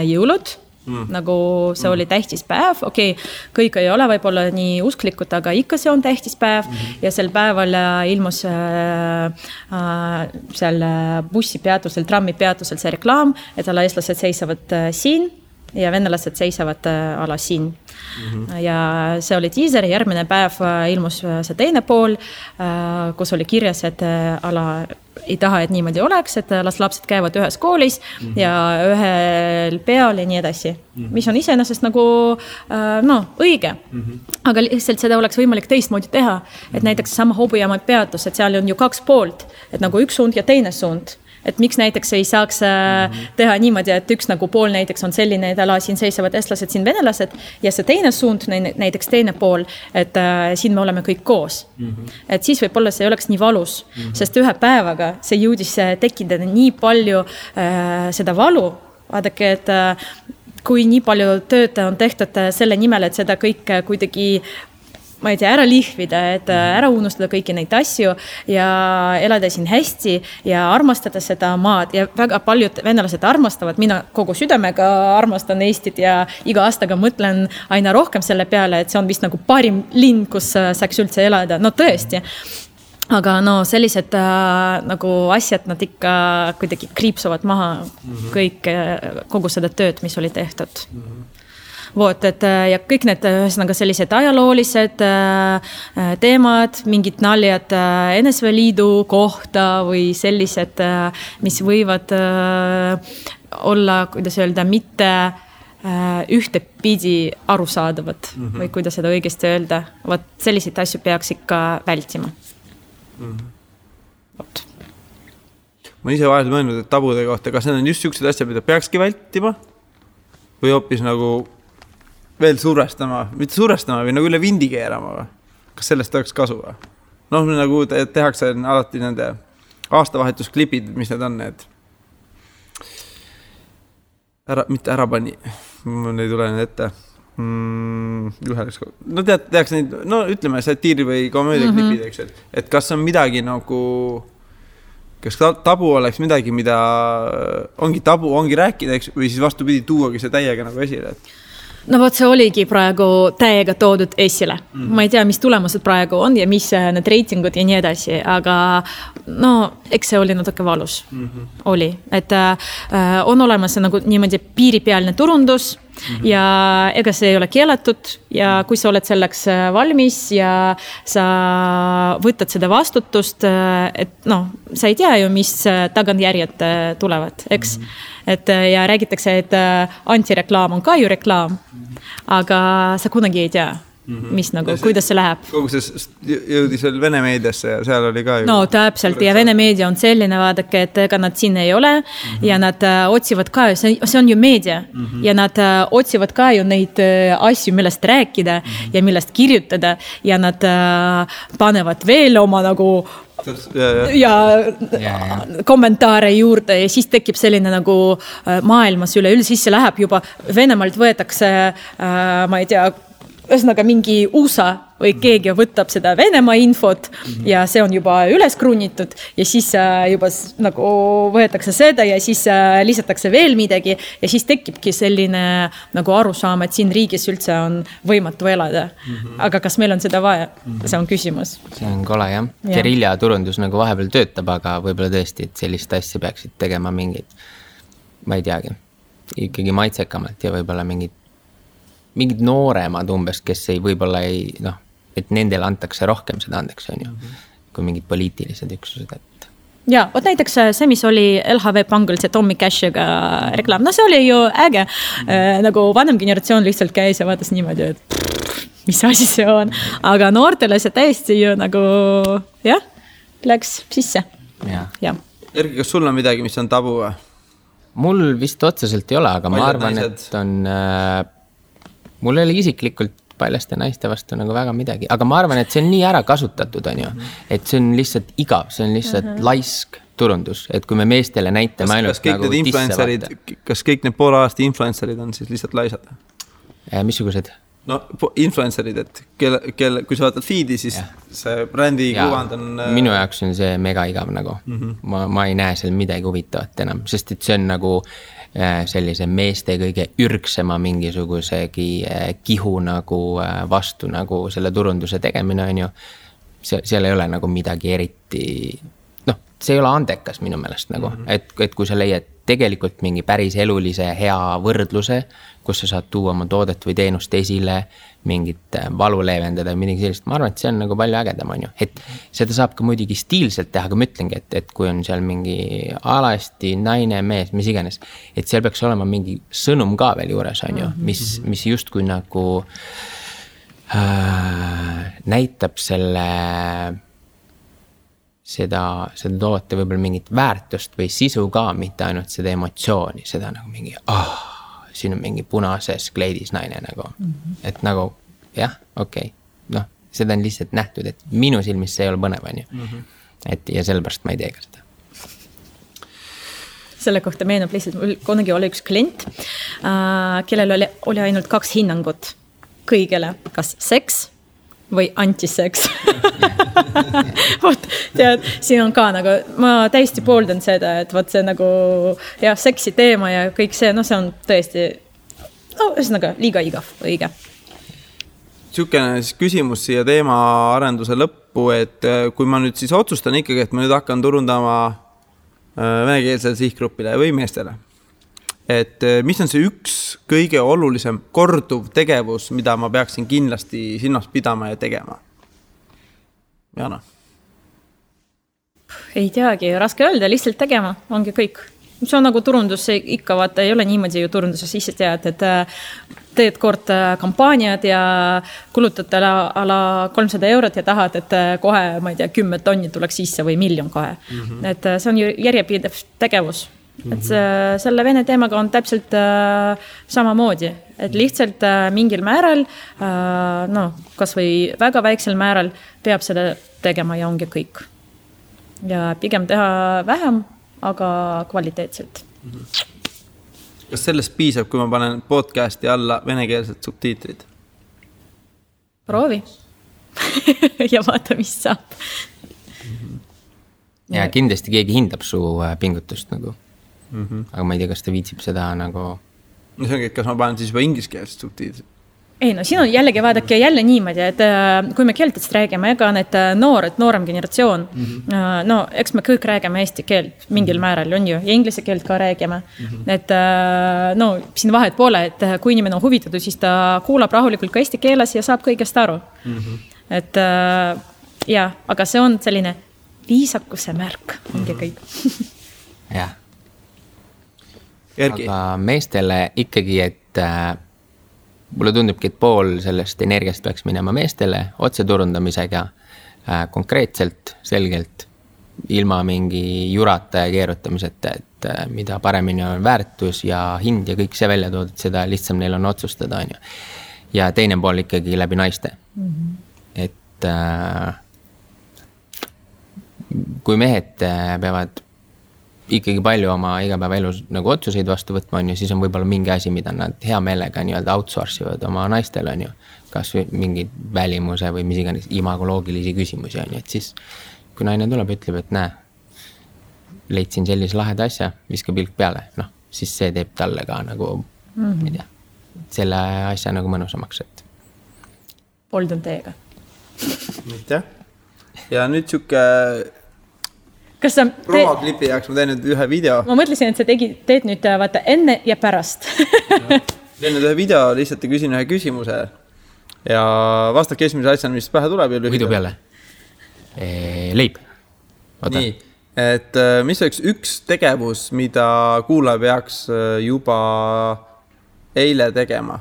jõulud. Mm. Nagu see oli tähtis päev, okei, kõik ei ole võib-olla nii usklikud, aga ikka see on tähtis päev mm-hmm. ja sel päeval ilmus äh, äh, seal bussipeatusel, trammipeatusel see reklaam, et ala eestlased seisavad äh, siin ja venelased seisavad äh, ala siin mm-hmm. ja see oli teaser, järgmine päev äh, ilmus see teine pool, äh, kus oli kirjas, et äh, ala ei taha, et niimoodi oleks, et las lapsed käivad ühes koolis mm-hmm. ja ühel peal ja nii edasi, mm-hmm. mis on isenasest nagu no, õige. Mm-hmm. Aga lihtsalt seda oleks võimalik teistmoodi teha, et näiteks sama hobujaama peatus, et seal on ju kaks poolt, et nagu üks suund ja teine suund. Et miks näiteks ei saaks mm-hmm. teha niimoodi, et üks nagu pool näiteks on selline, et ala siin seisavad eestlased, siin venelased ja see teine suund, näiteks teine pool, et äh, siin me oleme kõik koos. Mm-hmm. Et siis võib-olla see oleks nii valus, mm-hmm. sest ühe päevaga see jõudis tekida nii palju äh, seda valu, vaadake, et äh, kui nii palju tööd on tehtud äh, selle nimel, et seda kõik äh, kuidagi ma ei tea, ära lihvida, et ära unustada kõiki neid asju ja elada siin hästi ja armastada seda maad. Ja väga paljud venelased armastavad, mina kogu südamega armastan Eestit ja iga aastaga mõtlen aina rohkem selle peale, et see on vist nagu parim linn, kus saaks üldse elada. No tõesti, aga no sellised äh, nagu asjad nad ikka kuidagi kriipsuvad maha mm-hmm. kõik, kogu seda tööd, mis oli tehtud. Mm-hmm. Vot, et, ja kõik need ühesõnaga sellised ajaloolised teemad, mingid naljad N S V Liidu kohta või sellised, mis võivad olla, kuidas öelda, mitte ühtepidi arusaadavad mm-hmm. või kuidas seda õigesti öelda. Vot, sellised asju peaks ikka vältima. Mm-hmm. Vot. Ma ise vahel mõelnud, et tabude kohta, kas need on just sellised asjad, mida peakski vältima või hoopis nagu veel suurestama, mitte suurestama või nagu üle vindi keerama või? Kas sellest oleks kasu või? Noh, nagu tehakse alati nende aastavahetusklipid, mis need on need ära, mitte ära pani, neid tule need ette mm, üheleks no tead, tehakse neid, no ütleme satiiri või komöödiklipid, mm-hmm. eks, et kas on midagi nagu kas tabu oleks midagi, mida ongi tabu, ongi rääkida, eks, või siis vastupidi tuuagi see täiega nagu esile? No võt, see oligi praegu täiega toodud esile. Mm-hmm. Ma ei tea, mis tulemused praegu on ja mis need reitingud ja nii edasi, aga no, eks see oli natuke valus. Mm-hmm. Oli, et äh, on olemas nagu niimoodi piiripealne turundus, mm-hmm. ja ega see ei ole keelatud ja kui sa oled selleks valmis ja sa võtad seda vastutust, et noh, sa ei tea ju, mis tagantjärjed tulevad, eks, mm-hmm. et ja räägitakse, et antireklaam on ka ju reklaam, aga sa kunagi ei tea, mm-hmm. mis nagu, see, kuidas see läheb. Kogu see jõudi seal Vene meediasse ja seal oli ka ju. No täpselt ja Vene meedia on selline, vaadake, et ega nad siin ei ole, mm-hmm. ja nad otsivad ka, see on ju meedia, mm-hmm. ja nad otsivad ka ju neid asju, millest rääkida, mm-hmm. ja millest kirjutada ja nad panevad veel oma nagu Ja, ja. Ja, ja, ja kommentaare juurde ja siis tekib selline nagu maailmas üle, üle sisse läheb juba Venemaalt võetakse, ma ei tea, ühesõnaga mingi USA või keegi võtab seda Venemaa infot, mm-hmm. ja see on juba üles krunitud ja siis juba nagu võetakse seda ja siis lisatakse veel midagi ja siis tekibki selline nagu arusaam, et siin riigis üldse on võimatu elada. Mm-hmm. Aga kas meil on seda vaja? Mm-hmm. See on küsimus. See on kole, jah. Ja. Gerilja turundus nagu vahepeal töötab, aga võib-olla tõesti, et sellist asja peaksid tegema mingid, ma ei teagi, ikkagi maitsekamalt ja võib-olla mingid mingid nooremad umbes, kes ei võibolla ei, noh, et nendel antakse rohkem seda andeks, on ju, kui mingid poliitilised üksused, et. Ja, oot näiteks see, mis oli LHV pangul, see Tommy Cashiga reklaam, no see oli ju äge, äh, nagu vanem generatsioon lihtsalt käis ja vaatas niimoodi, et pff, mis asi see on, aga noortele see täiesti ju nagu, jah, läks sisse. Ja. Ja. Erki, kas sul on midagi, mis on tabu? Mul vist otseselt ei ole, aga Paljad ma arvan, naised. Et on... Äh, Mul oli isiklikult paljaste naiste vastu nagu väga midagi, aga ma arvan, et see on nii ära kasutatud, on ju, et see on lihtsalt igav, see on lihtsalt uh-huh. laisk turundus, et kui me meestele näitame ainult nagu tissavad. Kas kõik need poole aasta influencerid on siis lihtsalt laisad? Ja, missugused? No influencerid, et kelle, kelle, kui sa vaatad feedi, siis ja. See brändi ja, kuvand on... Minu jaoks on see mega igav nagu, uh-huh. ma, ma ei näe seal midagi huvitavat enam, sest et see on nagu... sellise meeste kõige ürgsema mingisugusegi kihu nagu vastu nagu selle turunduse tegemine on ju, seal ei ole nagu midagi eriti, noh, see ei ole andekas minu meelest nagu, mm-hmm. et, et kui sa leiad tegelikult mingi päris elulise hea võrdluse, kus sa saad tuua oma toodet või teenust esile, mingit valu leevendada või midagi sellist, ma arvan, et see on nagu palju ägedam on ju, et seda saab ka muidugi stiilselt teha, aga ma ütlengi, et, et kui on seal mingi alasti, naine, mees, mis iganes, et seal peaks olema mingi sõnum ka veel juures on ju, mis, mis just kui nagu äh, näitab selle seda, seda toote võibolla mingit väärtust või sisu ka, mitte ainult seda emotsiooni, seda nagu mingi ah, oh, siin on mingi punases kleidis naine nagu, mm-hmm. et nagu jah, okei, okay. noh, seda on lihtsalt nähtud, et minu silmis see ei ole põnev on ju, mm-hmm. et ja sellepärast ma ei teega seda. Selle kohta meenub lihtsalt, mul kunagi oli üks klient, äh, kellel oli, oli ainult kaks hinnangut kõigele, kas seks või antiseks. Vot, tead, siin on ka nagu, ma täiesti pooldan seda, et vot see nagu, jah, seksi teema ja kõik see, no see on tõesti, no ühesõnaga liiga igav, õige. Siukene küsimus siia teema arenduse lõppu, et kui ma nüüd siis otsustan ikkagi, et ma nüüd hakkan turundama venekeelsele sihtgrupile või meestele, et mis on see üks kõige olulisem korduv tegevus, mida ma peaksin kindlasti silmas pidama ja tegema? Jaana? Ei teagi, raske öelda, lihtsalt tegema, ongi kõik. See on nagu turundus, ikka vaata, ei ole niimoodi ju turunduses ise tead, et teed kord kampaaniad ja kulutad ala, ala kolmsada eurot ja tahad, et kohe, ma ei tea, kümme tonni tuleks sisse või miljon kohe. Mm-hmm. Et see on ju järjepidev tegevus. Mm-hmm. Et see, selle Vene teemaga on täpselt äh, samamoodi, et lihtsalt äh, mingil määral, äh, no, kas või väga väiksel määral peab seda tegema ja ongi kõik. Ja pigem teha vähem, aga kvaliteetselt. Mm-hmm. Kas sellest piisab, kui ma panen podcasti alla venekeelsed subtiitrid? Proovi ja vaata, mis saab. ja kindlasti keegi hindab su pingutust nagu. Mm-hmm. Aga ma ei tea, kas ta viitsib seda nagu... No see ongi, et kas ma panen siis juba ingliskeelest subtiitrid? Ei, no siin on jällegi vaadake jälle niimoodi, et kui me keeltest räägime, ega on, et noored, noorem generatsioon, mm-hmm. no eks me kõik räägime eesti keelt mingil määral, on ju, ja inglise keelt ka räägime. Mm-hmm. Et no siin vahed pole, et kui inimene on huvitatud, siis ta kuulab rahulikult ka eesti keeles ja saab kõigest aru. Mm-hmm. Et ja, aga see on selline viisakuse märk, mingi mm-hmm. kõik. jah. Erki. Aga meestele ikkagi, et... Mulle tundubki, et pool sellest energiast peaks minema meestele otseturundamisega äh, konkreetselt, selgelt, ilma mingi jurata ja keerutamiseta, et äh, mida paremini on väärtus ja hind ja kõik see välja toodud, seda lihtsam neil on otsustada. On ju. Ja teine pool ikkagi läbi naiste. Mm-hmm. Et äh, kui mehed peavad ikkagi palju oma igapäeva elus nagu otsuseid vastu võtma on ja siis on võib-olla mingi asi, mida nad hea meelega nii-öelda outsourcivad oma naistel on ju, kas mingid välimuse või mis iganes imagoloogilisi küsimusi on ju, et siis kui naine tuleb ütleb, et näe, leidsin sellise laheda asja, viska pilk peale, noh, siis see teeb talle ka nagu, mm-hmm. ei tea, selle asja nagu mõnusamaks, et poldun teiega. Mitte. Ja nüüd siuke Te... Promaklipi jaoks ma teen nüüd ühe video. Ma mõtlesin, et sa tegid, teed nüüd vaata enne ja pärast. Teen nüüd ühe video, lihtsalt küsin ühe küsimuse ja vastake esimese asja, mis pähe tuleb. Võidu peale. E, leib. Oota. Nii, et mis oleks üks tegevus, mida kuulaja peaks juba eile tegema?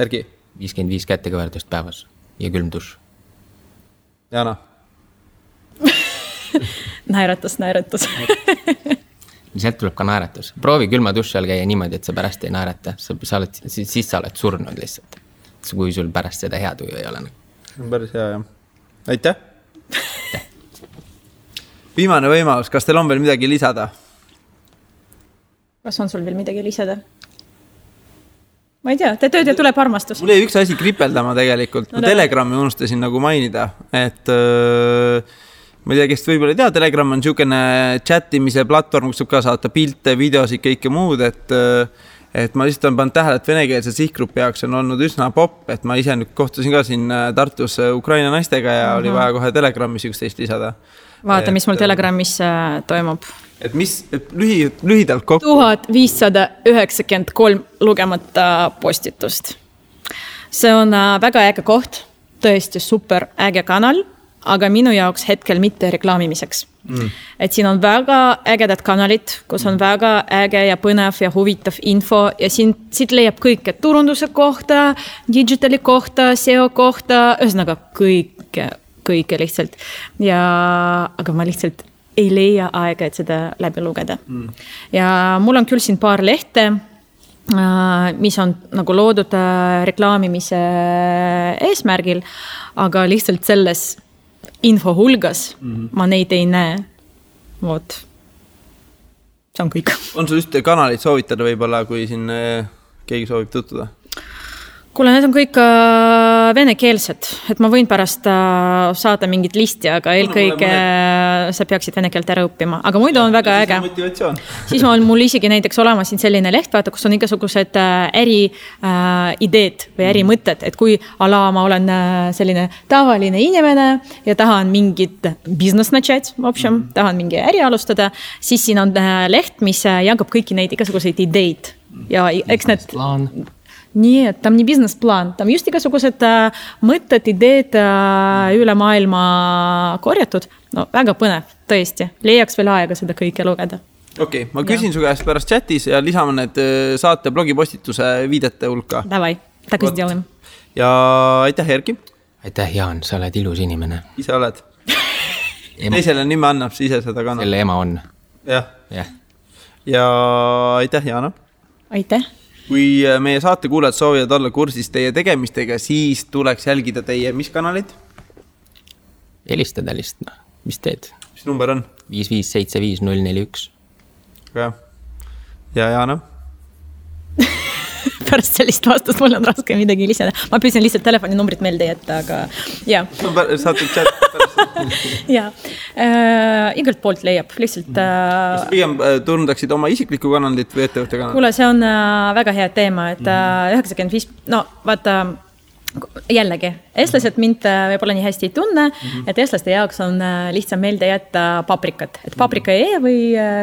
Erki? viiskümmend viis kätekõverdust päevas ja külmdus. Jaana. Naeratus, naeratus. Sealt tuleb ka naeratus. Proovi külma duši all käia niimoodi, et sa pärast ei naerata. Sa, sa oled, siis, siis sa oled surnud lihtsalt. Kui sul pärast seda hea tuju ei ole. Päris hea, jah. Aitäh. Viimane võimalus. Kas teil on veel midagi lisada? Kas on sul veel midagi lisada? Ma ei tea, te tööd ja tuleb armastus. Mul ei üks asi kripeldama tegelikult. No, Telegrami unustasin nagu mainida, et... Öö, Ma ei tea, kes võib-olla ei tea, Telegram on niisugune chatimise platform, kus saab ka saata pilte, videosid, kõike muud, et, et ma lihtsalt on pannud tähele, et venekeelse sihtgrupi jaoks on olnud üsna pop, et ma ise nüüd kohtusin ka siin Tartus Ukraina naistega ja mm-hmm. oli vaja kohe Telegramis üksteist lisada. Vaata, et, mis mul Telegramis toimub. Et mis et lühi, lühidalt kokku? tuhat viissada üheksakümmend kolm lugemata postitust. See on väga äge koht, tõesti super äge kanal. Aga minu jaoks hetkel mitte reklaamimiseks. Mm. Et siin on väga ägedad kanalid, kus on väga äge ja põnev ja huvitav info ja siin siit leiab kõike turunduse kohta, digitali kohta, S E O kohta, ühesõnaga kõike, kõike lihtsalt. Ja, aga ma lihtsalt ei leia aega, et seda läbi lugeda. Mm. Ja mul on küll siin paar lehte, mis on nagu loodud reklaamimise eesmärgil, aga lihtsalt selles info hulgas, mm-hmm. ma neid ei näe. Vot. See on kõik. On sul ühte kanalid soovitada võib-olla, kui siin keegi soovib tuttuda? Kuule, need on kõik äh, venekeelsed. Et ma võin pärast äh, saada mingid listi, aga eelkõige äh, sa peaksid vene keelt ära õppima. Aga muidu ja, on väga äge. On siis on mul isegi näiteks olema siin selline leht, vaata, kus on igasugused äh, äri äh, ideed või äri mõtted. Et kui ala ma olen äh, selline tavaline inimene ja tahan mingit business начать, mm-hmm. tahan mingi äri alustada, siis siin on äh, leht, mis jagab kõiki neid igasuguseid ideid. Ja eks need... Nii, tam nii businessplaan. Tam just igasugused äh, mõtted, ideed äh, üle maailma korjatud. No, väga põnev, tõesti. Leiaks veel aega seda kõike lugeda. Okei, okay, ma küsin ja. Su käest pärast chatis ja lisame need saate blogipostituse viidete hulka. Davai, tak сделаем. Ja aitäh, Erki. Aitäh, Jaan, sa oled ilus inimene. Ise oled. Teisele nime annab, ise seda kannab. Selle ema on. Jah. Ja. ja aitäh, Jaana. Aitäh. Kui meie saate kuulajad soovivad olla kursis teie tegemistega, siis tuleks jälgida teie mis kanalid? Helistada lihtsalt. Mis teed? Mis number on? viis viis seitse viis null neli üks. Ja, ja Jaana? pärast sellist vastust mul on raske midagi lisada. Ma püüsin lihtsalt telefoni numbrit meelde jätta, aga jah. Saatub chat pärast. Jah. Igalt poolt leiab, lihtsalt. Kas pigem tundaksid oma isikliku kanalit või ettevõtte kanalit? Kuule, see on väga hea teema, et üheksakümmend viis, no vaata, jällegi, eestlased mind võib-olla nii hästi ei tunne, mm-hmm. et eestlaste jaoks on lihtsam meelde jätta paprikat. Et paprika.ee või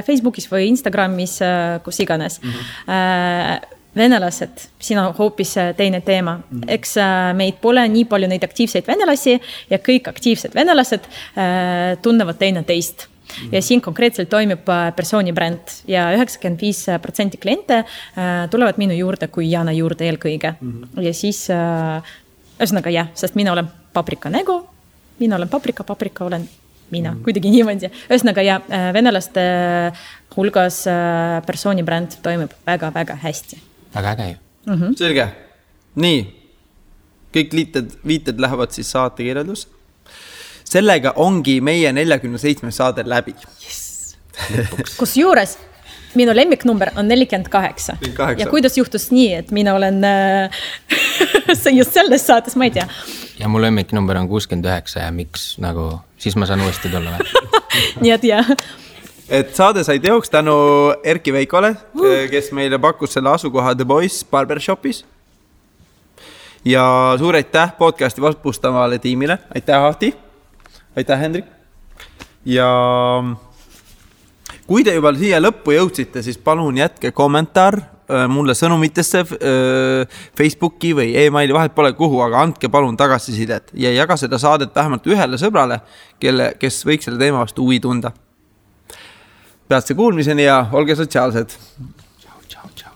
Facebookis või Instagramis, kus iganes. Mm-hmm. Venelased, siin on hoopis teine teema. Eks meid pole nii palju neid aktiivseid venelasi ja kõik aktiivsed venelased tunnevad teine teist. Ja siin konkreetselt toimib persooni bränd ja üheksakümmend viis protsenti kliente tulevad minu juurde kui Jaana juurde eelkõige. Mm-hmm. Ja siis, ühesõnaga jah, sest mina olen paprika nägu, mina olen paprika, paprika olen mina, mm-hmm. kuidagi niimoodi. Ühesõnaga jah, venelaste hulgas persooni bränd toimib väga-väga hästi. Väga äge ju. Mm-hmm. Selge. Nii, kõik liited, viited lähevad siis saatekirjeldus. Sellega ongi meie neljakümne seitsme saade läbi. Yes. Kus juures minu lemmiknumber on nelikümmend kaheksa. Ja kuidas juhtus nii, et mina olen see just selles saates, ma ei tea. Ja mu lemmiknumber on kuuskümmend üheksa ja miks nagu, siis ma saan uuesti tulla. Nii et jah. Et saade sai teoks tänu Erki Veikole, kes meile pakkus selle asukoha The Boys Barbershopis. Ja suur aitäh podcasti vastustavale tiimile. Aitäh, Ahti! Aitäh, Hendrik. Ja kui te juba siia lõppu jõudsite, siis palun jätke kommentaar mulle sõnumitesse Facebooki või e-maili, vahet pole kuhu, aga andke palun tagasisidet ja jaga seda saadet vähemalt ühele sõbrale, kelle, kes võiks selle teema vastu huvi tunda. Peatse kuulmiseni ja olge sotsiaalsed. Tšau, tšau, tšau.